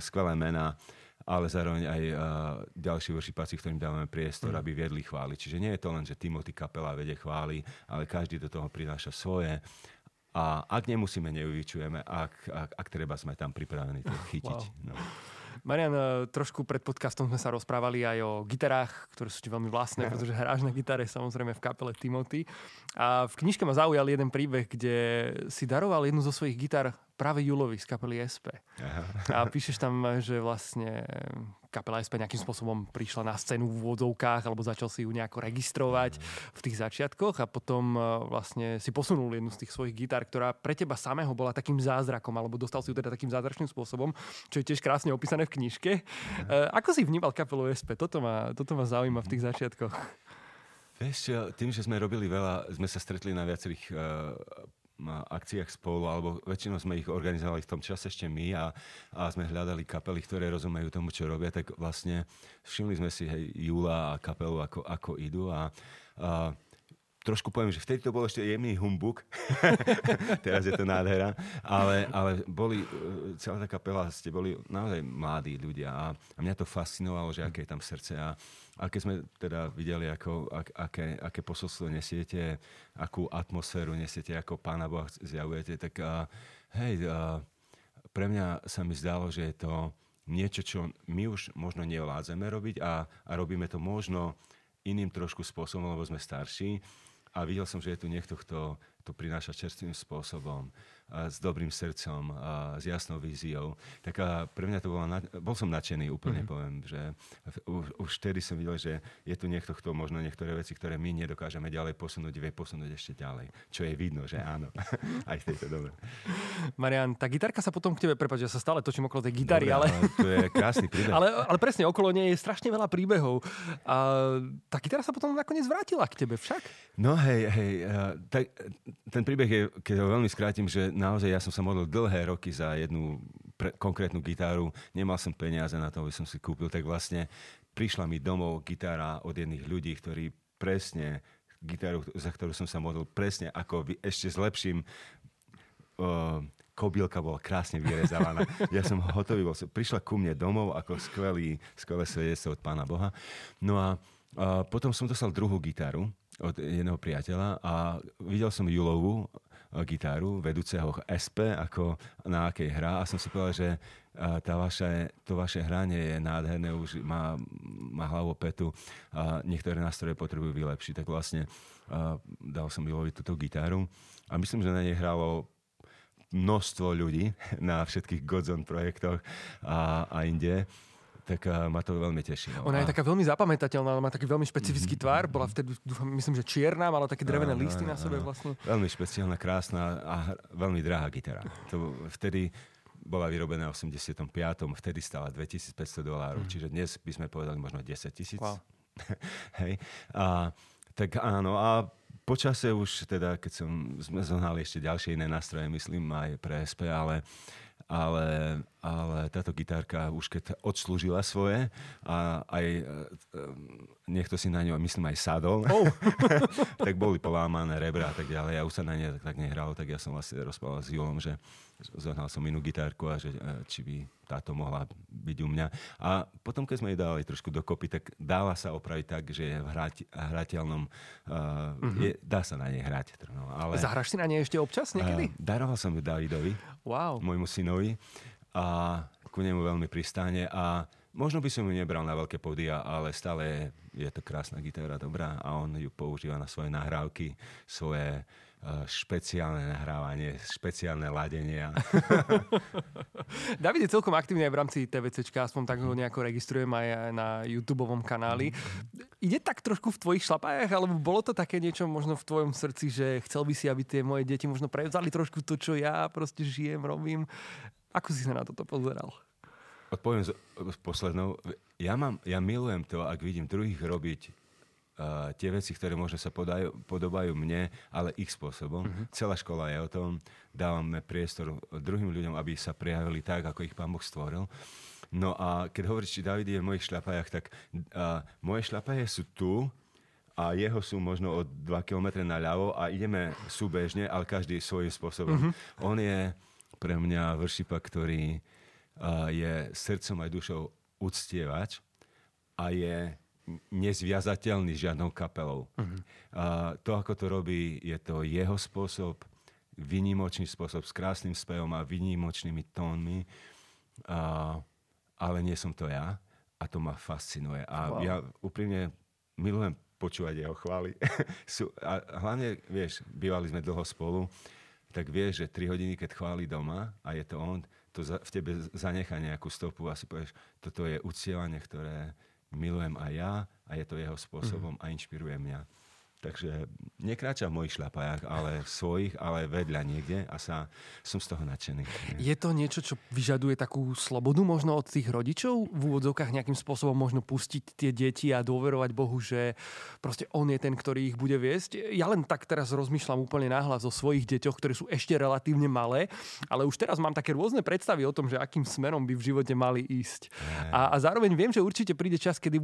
skvelé mená, ale zároveň aj ďalší worshipáci, ktorým dávame priestor, aby viedli chvály. Čiže nie je to len, že Timothy kapela vedie chvály, ale každý do toho prináša svoje. A ak nemusíme, nevyučujeme. Ak treba, sme tam pripravení to chytiť. Wow. No. Marián, trošku pred podcastom sme sa rozprávali aj o gitarách, ktoré sú ti veľmi vlastné, pretože hráš na gitare samozrejme v kapele Timothy. A v knižke ma zaujal jeden príbeh, kde si daroval jednu zo svojich gitar práve Julovi z kapely SP. Aha. A píšeš tam, že vlastne kapela SP nejakým spôsobom prišla na scénu v úvodzovkách, alebo začal si ju nejako registrovať v tých začiatkoch a potom vlastne si posunul jednu z tých svojich gitár, ktorá pre teba samého bola takým zázrakom, alebo dostal si ju teda takým zázračným spôsobom, čo je tiež krásne opísané v knižke. Ako si vnímal kapelu SP? Toto ma zaujíma v tých začiatkoch. Vieš, tým, že sme robili veľa, sme sa stretli na viacerých akciách spolu, alebo väčšinou sme ich organizovali v tom čase ešte my a sme hľadali kapely, ktoré rozumejú tomu, čo robia, tak vlastne všimli sme si Júla a kapelu, ako idú a trošku poviem, že vtedy to bol ešte jemný humbuk. Teraz je to nádhera. Ale boli, celá tá kapela, ste boli naozaj mladí ľudia. A mňa to fascinovalo, že aké je tam srdce. A keď sme teda videli, aké posolstvo nesiete, akú atmosféru nesiete, ako Pána Boha zjavujete, tak pre mňa sa mi zdalo, že je to niečo, čo my už možno nevládzeme robiť a robíme to možno iným trošku spôsobom, lebo sme starší. A videl som, že je tu niekto, kto to prináša čerstvým spôsobom, s dobrým srdcom, s jasnou víziou. Tak pre mňa to bolo... Bol som nadšený, úplne poviem, že už vtedy som videl, že je tu niekto, kto možno niektoré veci, ktoré my nedokážeme ďalej posunúť, vie posunúť ešte ďalej. Čo je vidno, že áno. Aj v tejto dobe. Marián, tá gitárka sa potom k tebe... Prepáč, ja sa stále točím okolo tej gitary, dobre, ale... To je krásny príbeh. Ale presne, okolo nej je strašne veľa príbehov. A tá gitara sa potom nakoniec vrátila k tebe však. No hej, ten príbeh je, keď ho veľmi skrátim, že naozaj ja som sa modlil dlhé roky za jednu konkrétnu gitaru. Nemal som peniaze na to, aby som si kúpil. Tak vlastne prišla mi domov gitara od jedných ľudí, ktorí presne gitaru, za ktorú som sa modlil, presne ako ešte s lepším... Kobylka bola krásne vyrezávaná. Ja som hotový bol. Prišla ku mne domov ako skvelé svedectvo od Pána Boha. No a potom som dostal druhú gitaru od jedného priateľa a videl som Julovú gitaru vedúceho SP, ako na akej hrá. A som si povedal, že to vaše hranie je nádherné, už má hlavu petu a niektoré nástroje potrebujú vylepšiť. Tak vlastne dal som Julovi túto gitaru a myslím, že na nej hralo množstvo ľudí na všetkých Godzone projektoch a inde, tak ma to veľmi tešilo. Ona je taká veľmi zapamätateľná, ale má taký veľmi špecifický tvár, bola vtedy, myslím, že čierna, mala také drevené listy na sebe vlastne. Veľmi špeciálna, krásna a veľmi drahá gitara. To vtedy bola vyrobená v 85. Vtedy stála $2,500, čiže dnes by sme povedali možno 10,000. Wow. Hej. Tak áno, a po čase už, teda, keď sme zohnali ešte ďalšie iné nástroje, myslím aj pre SP, ale táto gitárka už keď odslúžila svoje a aj niekto si na ňu, myslím, aj sadol, tak boli polámané rebra a tak ďalej. Ja už sa na ne tak nehralo, tak ja som vlastne rozprával s Julom, že zohnal som inú gitárku a že či by táto mohla byť u mňa. A potom, keď sme jej dali trošku dokopy, tak dáva sa opraviť tak, že je v hrateľnom... dá sa na nej hrať. No, ale... Zahraš si na nej ešte občas niekedy? Daroval som ju Davidovi, môjmu synovi, a ku nemu veľmi pristáne a možno by som ju nebral na veľké pódia, ale stále je to krásna gitara, dobrá a on ju používa na svoje nahrávky, svoje špeciálne nahrávanie, špeciálne ladenia. David je celkom aktívny aj v rámci TVCčka, aspoň tak ho nejako registrujem aj na YouTubeovom kanáli. Ide tak trošku v tvojich šlapajách, alebo bolo to také niečo možno v tvojom srdci, že chcel by si, aby tie moje deti možno prevzali trošku to, čo ja proste žijem, robím? Ako si sa na toto pozeral? Odpoviem s poslednou. Ja milujem to, ak vidím druhých robiť tie veci, ktoré možno sa podobajú mne, ale ich spôsobom. Uh-huh. Celá škola je o tom. Dávame priestor druhým ľuďom, aby sa prejavili tak, ako ich Pán Boh stvoril. No a keď hovoríš, či David je v mojich šľapajách, tak moje šľapaje sú tu a jeho sú možno o 2 kilometre naľavo a ideme súbežne, ale každý svojím spôsobom. Uh-huh. On je pre mňa worshipper, ktorý je srdcom aj dušou uctievač a je nezviazateľný s žiadnou kapelou. Uh-huh. To, ako to robí, je to jeho spôsob, výnimočný spôsob, s krásnym spevom a výnimočnými tónmi. Ale nie som to ja a to ma fascinuje. A wow. Ja úprimne milujem počúvať jeho chvály. A hlavne, vieš, bývali sme dlho spolu, tak vieš, že 3 hodiny, keď chváli doma a je to on, to v tebe zanechá nejakú stopu a si povieš, toto je uctievanie, ktoré milujem aj ja a je to jeho spôsobom a inšpiruje mňa. Takže nekráčam v mojich šľapajách, ale svojich, ale vedľa niekde a som z toho nadšený. Je to niečo, čo vyžaduje takú slobodu možno od tých rodičov? V úvodzovkách nejakým spôsobom možno pustiť tie deti a dôverovať Bohu, že proste on je ten, ktorý ich bude viesť. Ja len tak teraz rozmýšľam úplne nahlas o svojich deťoch, ktoré sú ešte relatívne malé, ale už teraz mám také rôzne predstavy o tom, že akým smerom by v živote mali ísť. A zároveň viem, že určite príde čas, kedy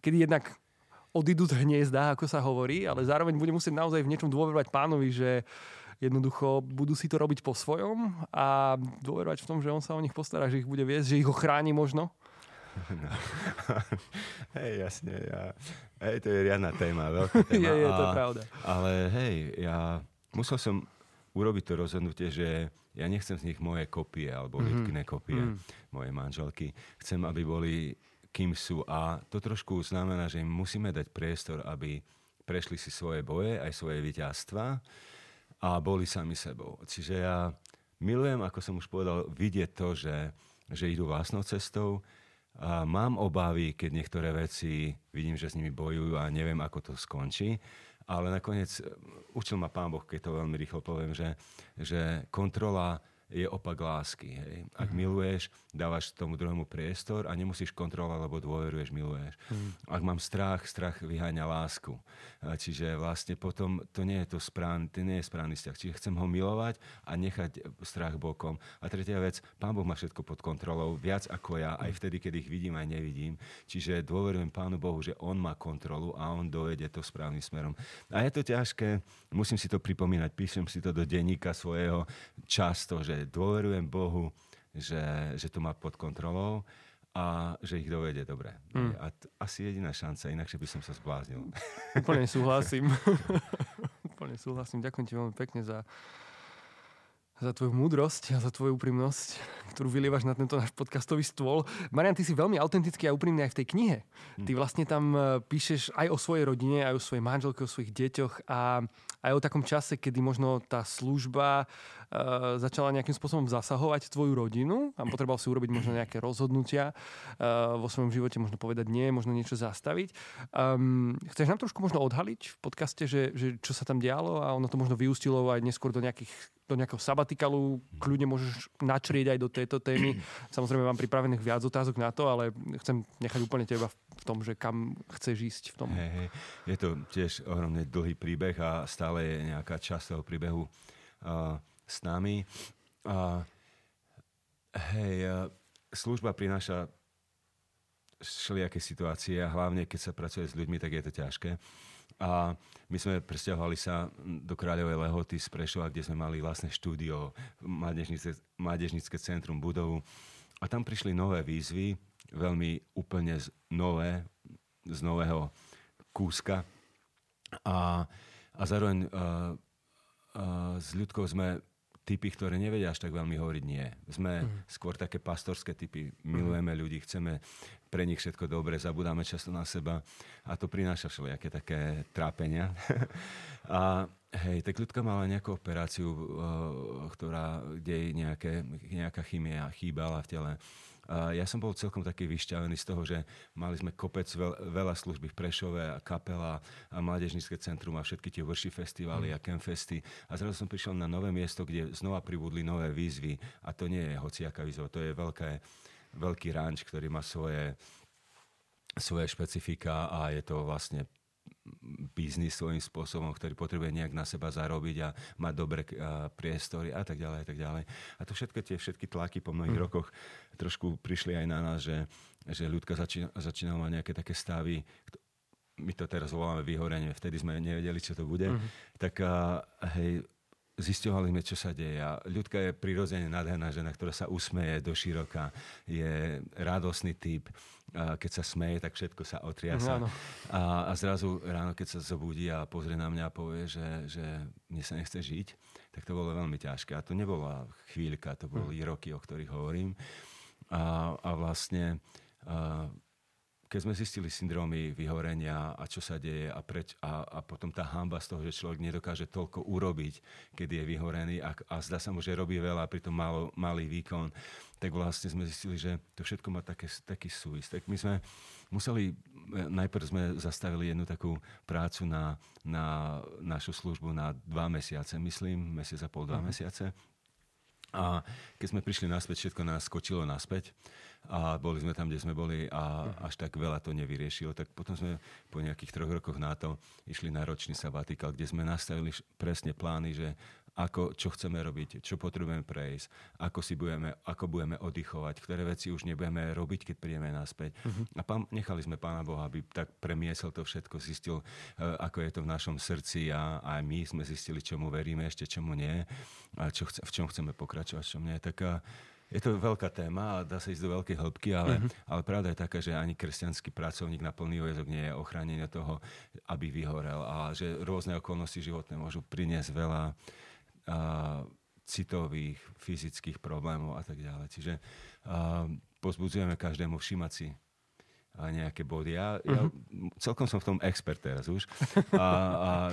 jednak odídu z hniezda, ako sa hovorí, ale zároveň budem musieť naozaj v niečom dôverovať Pánovi, že jednoducho budú si to robiť po svojom a dôverovať v tom, že on sa o nich postará, že ich bude viesť, že ich ochráni možno. No. Hej, jasne. Hej, to je riadna téma, veľká téma. Je to pravda. Ale hej, ja musel som urobiť to rozhodnutie, že ja nechcem z nich moje kopie, alebo Lidkine kopie, moje manželky. Chcem, aby boli kým sú. A to trošku znamená, že im musíme dať priestor, aby prešli si svoje boje, aj svoje víťazstva a boli sami sebou. Čiže ja milujem, ako som už povedal, vidieť to, že idú vlastnou cestou. A mám obavy, keď niektoré veci vidím, že s nimi bojujú a neviem, ako to skončí. Ale nakoniec učil ma Pán Boh, keď to veľmi rýchlo poviem, že kontrola je opak lásky. Hej. Ak miluješ, dávaš tomu druhému priestor a nemusíš kontrolovať, lebo dôveruješ, miluješ. Ak mám strach vyháňa lásku. Čiže vlastne potom to nie je správny vzťah. Čiže chcem ho milovať a nechať strach bokom. A tretia vec, Pán Boh má všetko pod kontrolou, viac ako ja, aj vtedy, keď ich vidím, aj nevidím. Čiže dôverujem Pánu Bohu, že on má kontrolu a on dojede to správnym smerom. A je to ťažké, musím si to pripomínať, píšem si to do denníka svojho často, že dôverujem Bohu, že to má pod kontrolou a že ich dovede dobre. A asi jediná šanca, inakže by som sa zbláznil. Úplne súhlasím. Ďakujem ti veľmi pekne za tvoju múdrosť a za tvoju úprimnosť, ktorú vylievaš na tento náš podcastový stôl. Marián, ty si veľmi autentický a úprimný aj v tej knihe. Ty vlastne tam píšeš aj o svojej rodine, aj o svojej manželke, o svojich deťoch a aj o takom čase, kedy možno tá služba začala nejakým spôsobom zasahovať tvoju rodinu a potreboval si urobiť možno nejaké rozhodnutia vo svojom živote, možno povedať nie, možno niečo zastaviť. Chceš nám trošku možno odhaliť v podcaste, že čo sa tam dialo a ono to možno vyústilo aj neskôr do nejakého sabatikalu, kľudne môžeš načrieť aj do tejto témy. Samozrejme, mám pripravených viac otázok na to, ale chcem nechať úplne teba v tom, že kam chceš ísť v tom. Hej. Je to tiež ohromne dlhý príbeh a stále je nejaká časť toho príbehu s nami. Služba prináša všelijaké situácie a hlavne, keď sa pracuje s ľuďmi, tak je to ťažké. A my sme presťahovali sa do Kráľovej Lehoty z Prešova, kde sme mali vlastné štúdio, Mádežnické centrum, budovu. A tam prišli nové výzvy, veľmi úplne z nového kúska. A zároveň s ľudkou sme typy, ktoré nevedia až tak veľmi hovoriť nie. Sme skôr také pastorské typy. Milujeme ľudí, chceme pre nich všetko dobre, zabudáme často na seba a to prináša všelijaké také trápenia. a, Hej, tak ľudka mala nejakú operáciu, kde nejaká chymia chýbala v tele. Ja som bol celkom taký vyšťavený z toho, že mali sme kopec veľa služby v Prešove a kapela a Mádežnické centrum a všetky tie Brži festivaly a Campfesty. A zrazu som prišiel na nové miesto, kde znova pribudli nové výzvy. A to nie je hociaká výzva, to je veľký ranč, ktorý má svoje špecifika a je to vlastne biznis svojím spôsobom, ktorý potrebuje nejak na seba zarobiť a mať dobré priestory a tak ďalej a tak ďalej. A to všetky tlaky po mnohých rokoch trošku prišli aj na nás, že ľudka začínala mať nejaké také stavy, my to teraz voláme vyhorenie, vtedy sme nevedeli, čo to bude, tak hej, zisťovali sme, čo sa deje. A ľudka je prirodzene nádherná žena, ktorá sa usmeje doširoka. Je radosný typ. Keď sa smeje, tak všetko sa otriasa. No, a zrazu ráno, keď sa zobudí a pozrie na mňa a povie, že mne sa nechce žiť, tak to bolo veľmi ťažké. A to nebola chvíľka, to boli roky, o ktorých hovorím. A vlastne... Keď sme zistili syndrómy vyhorenia a čo sa deje a potom tá hanba z toho, že človek nedokáže toľko urobiť, keď je vyhorený a zdá sa mu, že robí veľa a pritom malý výkon, tak vlastne sme zistili, že to všetko má taký súvis. Tak my sme najprv sme zastavili jednu takú prácu na našu službu na 2 mesiace, myslím, mesiac a pol, 2 mesiace. A keď sme prišli naspäť, všetko nás skočilo naspäť a boli sme tam, kde sme boli a až tak veľa to nevyriešilo. Tak potom sme po nejakých 3 rokoch na to išli na ročný sabatikál, kde sme nastavili presne plány, že čo chceme robiť, čo potrebujeme prejsť, ako budeme oddychovať, ktoré veci už nebudeme robiť, keď prídeme naspäť. A nechali sme Pána Boha, aby tak premiesol to všetko, zistil, ako je to v našom srdci a my sme zistili, čomu veríme, ešte čomu nie a v čom chceme pokračovať, čo mne. Tak je to veľká téma a dá sa ísť do veľkej hĺbky, ale pravda je taká, že ani kresťanský pracovník na plný úväzok nie je ochránený od toho, aby vyhorel a že rôzne okolnosti životné môžu priniesť veľa citových, fyzických problémov a tak ďalej. Čiže pozbudzujeme každému všímať si nejaké body. Ja celkom som v tom expert teraz už. A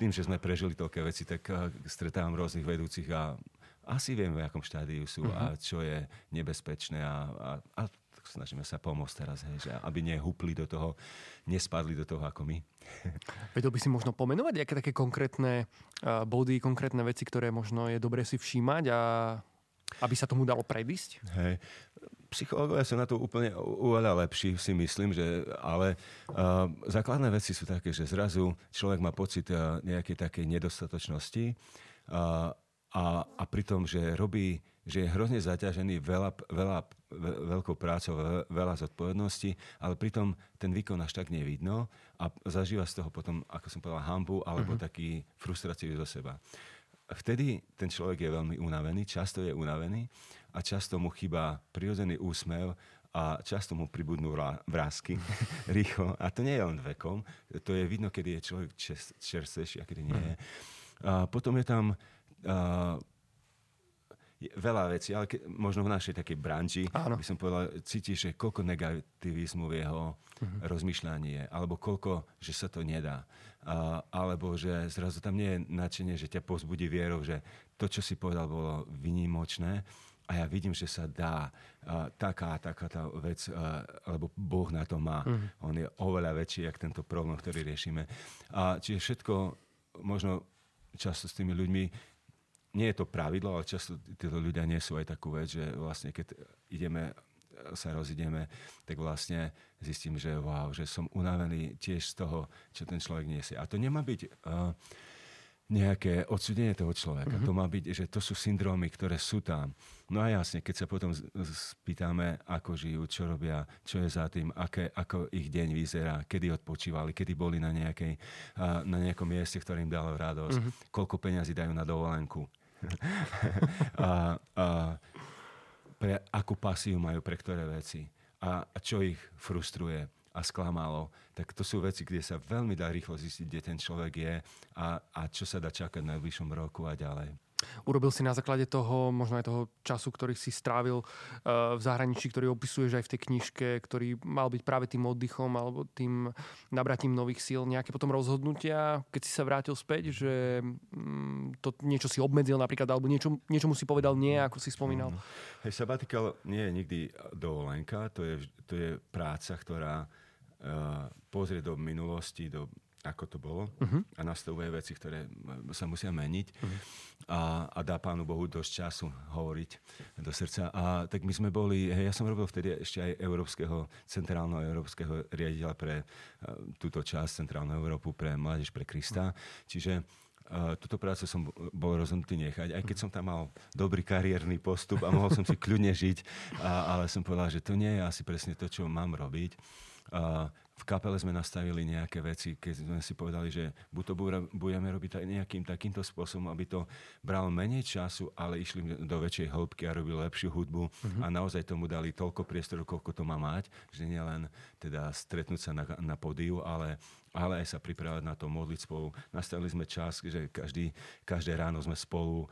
tým, že sme prežili toľké veci, tak stretávam rôznych vedúcich a asi viem, v akom štádiu sú a čo je nebezpečné a snažíme sa pomôcť teraz, hej, že aby nehúpli do toho, nespadli do toho ako my. Vedel by si možno pomenovať aké také konkrétne body, konkrétne veci, ktoré možno je dobre si všímať a aby sa tomu dalo predísť? Hej. Psychológovia sú na to úplne oveľa lepší, si myslím, že, ale základné veci sú také, že zrazu človek má pocit nejakej takej nedostatočnosti a pritom, že robí, že je hrozne zaťažený veľkou prácou, veľa zodpovedností, ale pritom ten výkon až tak nevidno a zažíva z toho potom, ako som povedal, hanbu alebo taký frustráciu zo seba. Vtedy ten človek je veľmi unavený, často je unavený a často mu chýba prirodzený úsmev a často mu pribudnú vrásky rýchlo. A to nie je len vekom, to je vidno, kedy je človek čerstvejší a kedy nie je. A potom je tam... veľa vecí, ale možno v našej takej branži, by som povedal, cítiš, že koľko negativizmu v jeho rozmýšľaní je, alebo koľko, že sa to nedá. Alebo, že zrazu tam nie je nadšenie, že ťa povzbudí vierou, že to, čo si povedal, bolo výnimočné a ja vidím, že sa dá taká tá vec, alebo Boh na to má. On je oveľa väčší, jak tento problém, ktorý riešime. Čiže všetko, možno často s tými ľuďmi, nie je to pravidlo, ale často títo ľudia nie sú aj takú vec, že vlastne keď sa rozídeme, tak vlastne zistím, že wow, že som unavený tiež z toho, čo ten človek nesie. A to nemá byť nejaké odsúdenie toho človeka. To má byť, že to sú syndrómy, ktoré sú tam. No a jasne, keď sa potom spýtame, ako žijú, čo robia, čo je za tým, ako ich deň vyzerá, kedy odpočívali, kedy boli na nejakom mieste, ktoré im dalo radosť, koľko peňazí dajú na dovolenku. Pre akú pasiu majú, pre ktoré veci a čo ich frustruje a sklamalo, tak to sú veci, kde sa veľmi dá rýchlo zistiť, kde ten človek je a čo sa dá čakať na najbližšom roku a ďalej. Urobil si na základe toho, možno aj toho času, ktorý si strávil v zahraničí, ktorý opisuješ aj v tej knižke, ktorý mal byť práve tým oddychom alebo tým nabratím nových síl, nejaké potom rozhodnutia, keď si sa vrátil späť, že to niečo si obmedzil napríklad, alebo niečomu si povedal nie, ako si spomínal? Hej, sabbatical nie je nikdy dovolenka, to je práca, ktorá pozrie do minulosti, do ako to bolo a nastavuje veci, ktoré sa musia meniť a dá Pánu Bohu dosť času hovoriť do srdca. A tak my sme boli, hej, ja som robil vtedy ešte aj centrálno-európskeho riaditeľa pre túto časť, centrálnu Európu, pre Mládež pre Krista. Čiže túto prácu som bol rozhodnutý nechať, aj keď som tam mal dobrý kariérny postup a mohol som si kľudne žiť, ale som povedal, že to nie je asi presne to, čo mám robiť. V kapele sme nastavili nejaké veci, keď sme si povedali, že buď to budeme robiť nejakým takýmto spôsobom, aby to bralo menej času, ale išli do väčšej hĺbky a robili lepšiu hudbu a naozaj tomu dali toľko priestoru, koľko to má mať, že nie len teda stretnúť sa na pódiu, ale aj sa pripravať na to, modliť spolu. Nastavili sme čas, že každé ráno sme spolu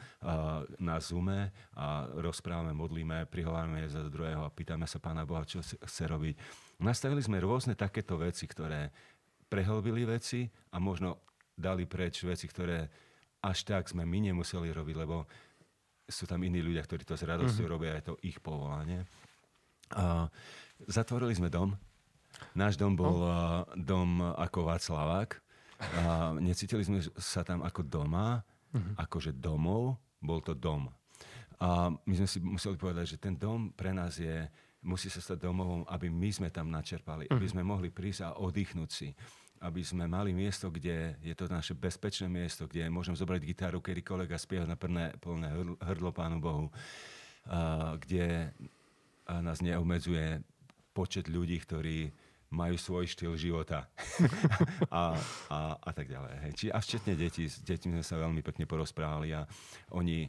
na Zoome a rozprávame, modlíme, prihovárame za druhého a pýtame sa Pána Boha, čo chce robiť. Nastavili sme rôzne takéto veci, ktoré prehlbili veci a možno dali preč veci, ktoré až tak sme my nemuseli robiť, lebo sú tam iní ľudia, ktorí to s radosťou robia, aj to ich povolanie. Zatvorili sme dom. Náš dom bol dom ako Václavák. Necítili sme sa tam ako doma, akože domov, bol to dom. A my sme si museli povedať, že ten dom pre nás musí sa stať domovom, aby my sme tam načerpali, aby sme mohli prísť a oddychnúť si. Aby sme mali miesto, kde je to naše bezpečné miesto, kde môžem zobrať gitaru kedykoľvek a spievať na plné hrdlo Pánu Bohu. Kde nás neobmedzuje počet ľudí, ktorí majú svoj štýl života a tak ďalej. Hej. Čiže a včetne detí. S deťmi sme sa veľmi pekne porozprávali a oni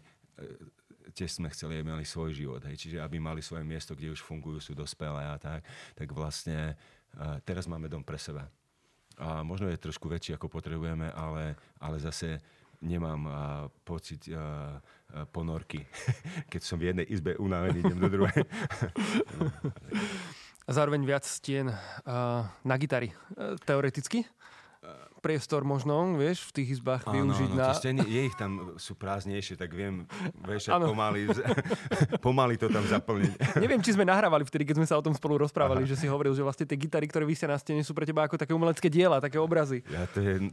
tiež sme chceli, aby mali svoj život. Hej. Čiže aby mali svoje miesto, kde už fungujú, sú dospelé a tak. Tak vlastne teraz máme dom pre seba. A možno je trošku väčší, ako potrebujeme, ale zase nemám pocit ponorky. Keď som v jednej izbe unavený, idem do druhej. Zároveň viac stien na gitary. Teoreticky? Priestor možno, vieš, v tých izbách využiť na... Áno, steny, je ich tam, sú prázdnejšie, tak viem, vieš, pomaly to tam zaplniť. Neviem, či sme nahrávali vtedy, keď sme sa o tom spolu rozprávali, že si hovoril, že vlastne tie gitary, ktoré visia na stene, sú pre teba ako také umelecké diela, také obrazy. Ja,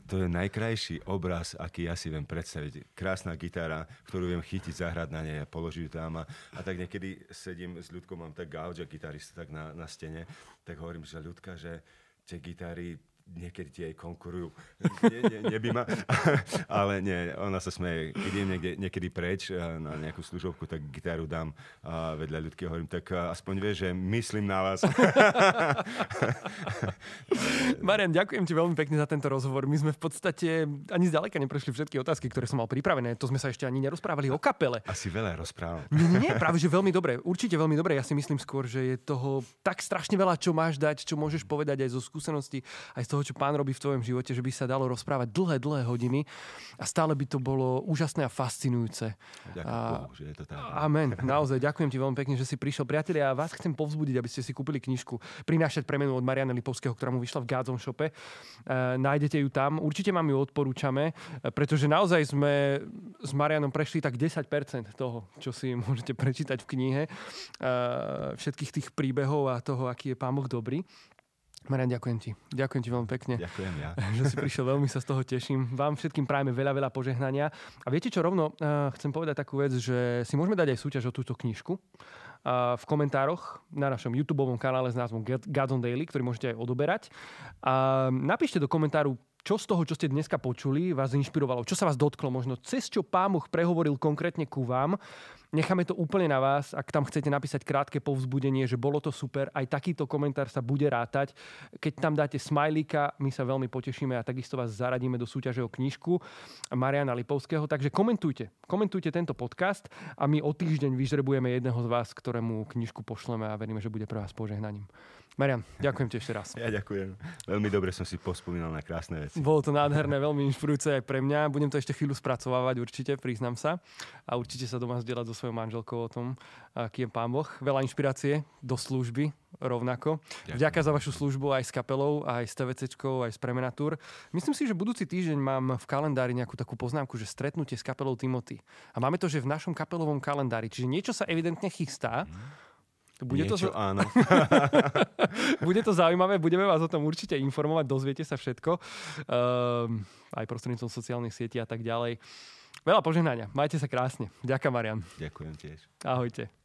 to je najkrajší obraz, aký ja si viem predstaviť. Krásna gitara, ktorú viem chytiť, zahrať na nej a položiť tam a tak niekedy sedím s Ľudkom, mám tak gauč a gitarista tak na stene, tak hovorím, že Ľudka, že tie gitary niekedy tie konkurujú. Nebýma. Ale nie, ona sa smeje. Idem niekedy preč na nejakú služobku, tak gitaru dám vedľa Ľudky a hovorím, tak aspoň vieš, že myslím na vás. Marián, ďakujem ti veľmi pekne za tento rozhovor. My sme v podstate ani zďaleka neprešli všetky otázky, ktoré som mal pripravené. To sme sa ešte ani nerozprávali o kapele. Asi veľa rozprávam. Nie, práve že veľmi dobre. Určite veľmi dobre. Ja si myslím skôr, že je toho tak strašne veľa, čo máš dať, čo môžeš povedať aj zo skúseností, aj z toho, čo Pán robí v tvojom živote, že by sa dalo rozprávať dlhé hodiny a stále by to bolo úžasné a fascinujúce. Ďakujem Bohu, že je to tak. Amen. Naozaj, ďakujem ti veľmi pekne, že si prišiel. Priatelia, ja vás chcem povzbudiť, aby ste si kúpili knižku Prinášať premenu od Mariána Lipovského, ktorá mu vyšla v Godzone shope. Nájdete ju tam. Určite vám ju odporúčame, pretože naozaj sme s Mariánom prešli tak 10% toho, čo si môžete prečítať v knihe. Všetkých tých príbehov a toho, aký je Pán Boh dobrý. Marián, ďakujem ti. Ďakujem ti veľmi pekne. Ďakujem ja. Že si prišiel, veľmi sa z toho teším. Vám všetkým prajeme veľa požehnania. A viete čo, rovno chcem povedať takú vec, že si môžeme dať aj súťaž o túto knižku v komentároch na našom YouTubeovom kanále s názvom Godzone Daily, ktorý môžete aj odoberať. A napíšte do komentáru, čo z toho, čo ste dneska počuli, vás inšpirovalo? Čo sa vás dotklo možno? Cez čo Pán Boh prehovoril konkrétne ku vám? Necháme to úplne na vás, ak tam chcete napísať krátke povzbudenie, že bolo to super, aj takýto komentár sa bude rátať. Keď tam dáte smajlíka, my sa veľmi potešíme a takisto vás zaradíme do súťaže o knižku Mariána Lipovského. Takže komentujte tento podcast a my o týždeň vyžrebujeme jedného z vás, ktorému knižku pošleme a veríme, že bude pre vás požehnaním. Marián, ďakujem ti ešte raz. Ja ďakujem. Veľmi dobre som si pospomínal na krásne veci. Bolo to nádherné, veľmi inšpirujúce aj pre mňa. Budem to ešte chvíľu spracovávať určite, priznám sa. A určite sa doma zdieľať so svojou manželkou o tom, aký je Pán Boh. Veľa inšpirácie do služby rovnako. Ďakujem. Vďaka za vašu službu aj s kapelou, aj s TVCčkou, aj s Premenatur. Myslím si, že budúci týždeň mám v kalendári nejakú takú poznámku, že stretnutie s kapelou Timothy. A máme to, že v našom kapelovom kalendári, čiže niečo sa evidentne chystá. Áno. Bude to zaujímavé, budeme vás o tom určite informovať, dozviete sa všetko. Aj prostredníctvom sociálnych sietí a tak ďalej. Veľa požehnania, majte sa krásne. Ďakujem, Marián. Ďakujem tiež. Ahojte.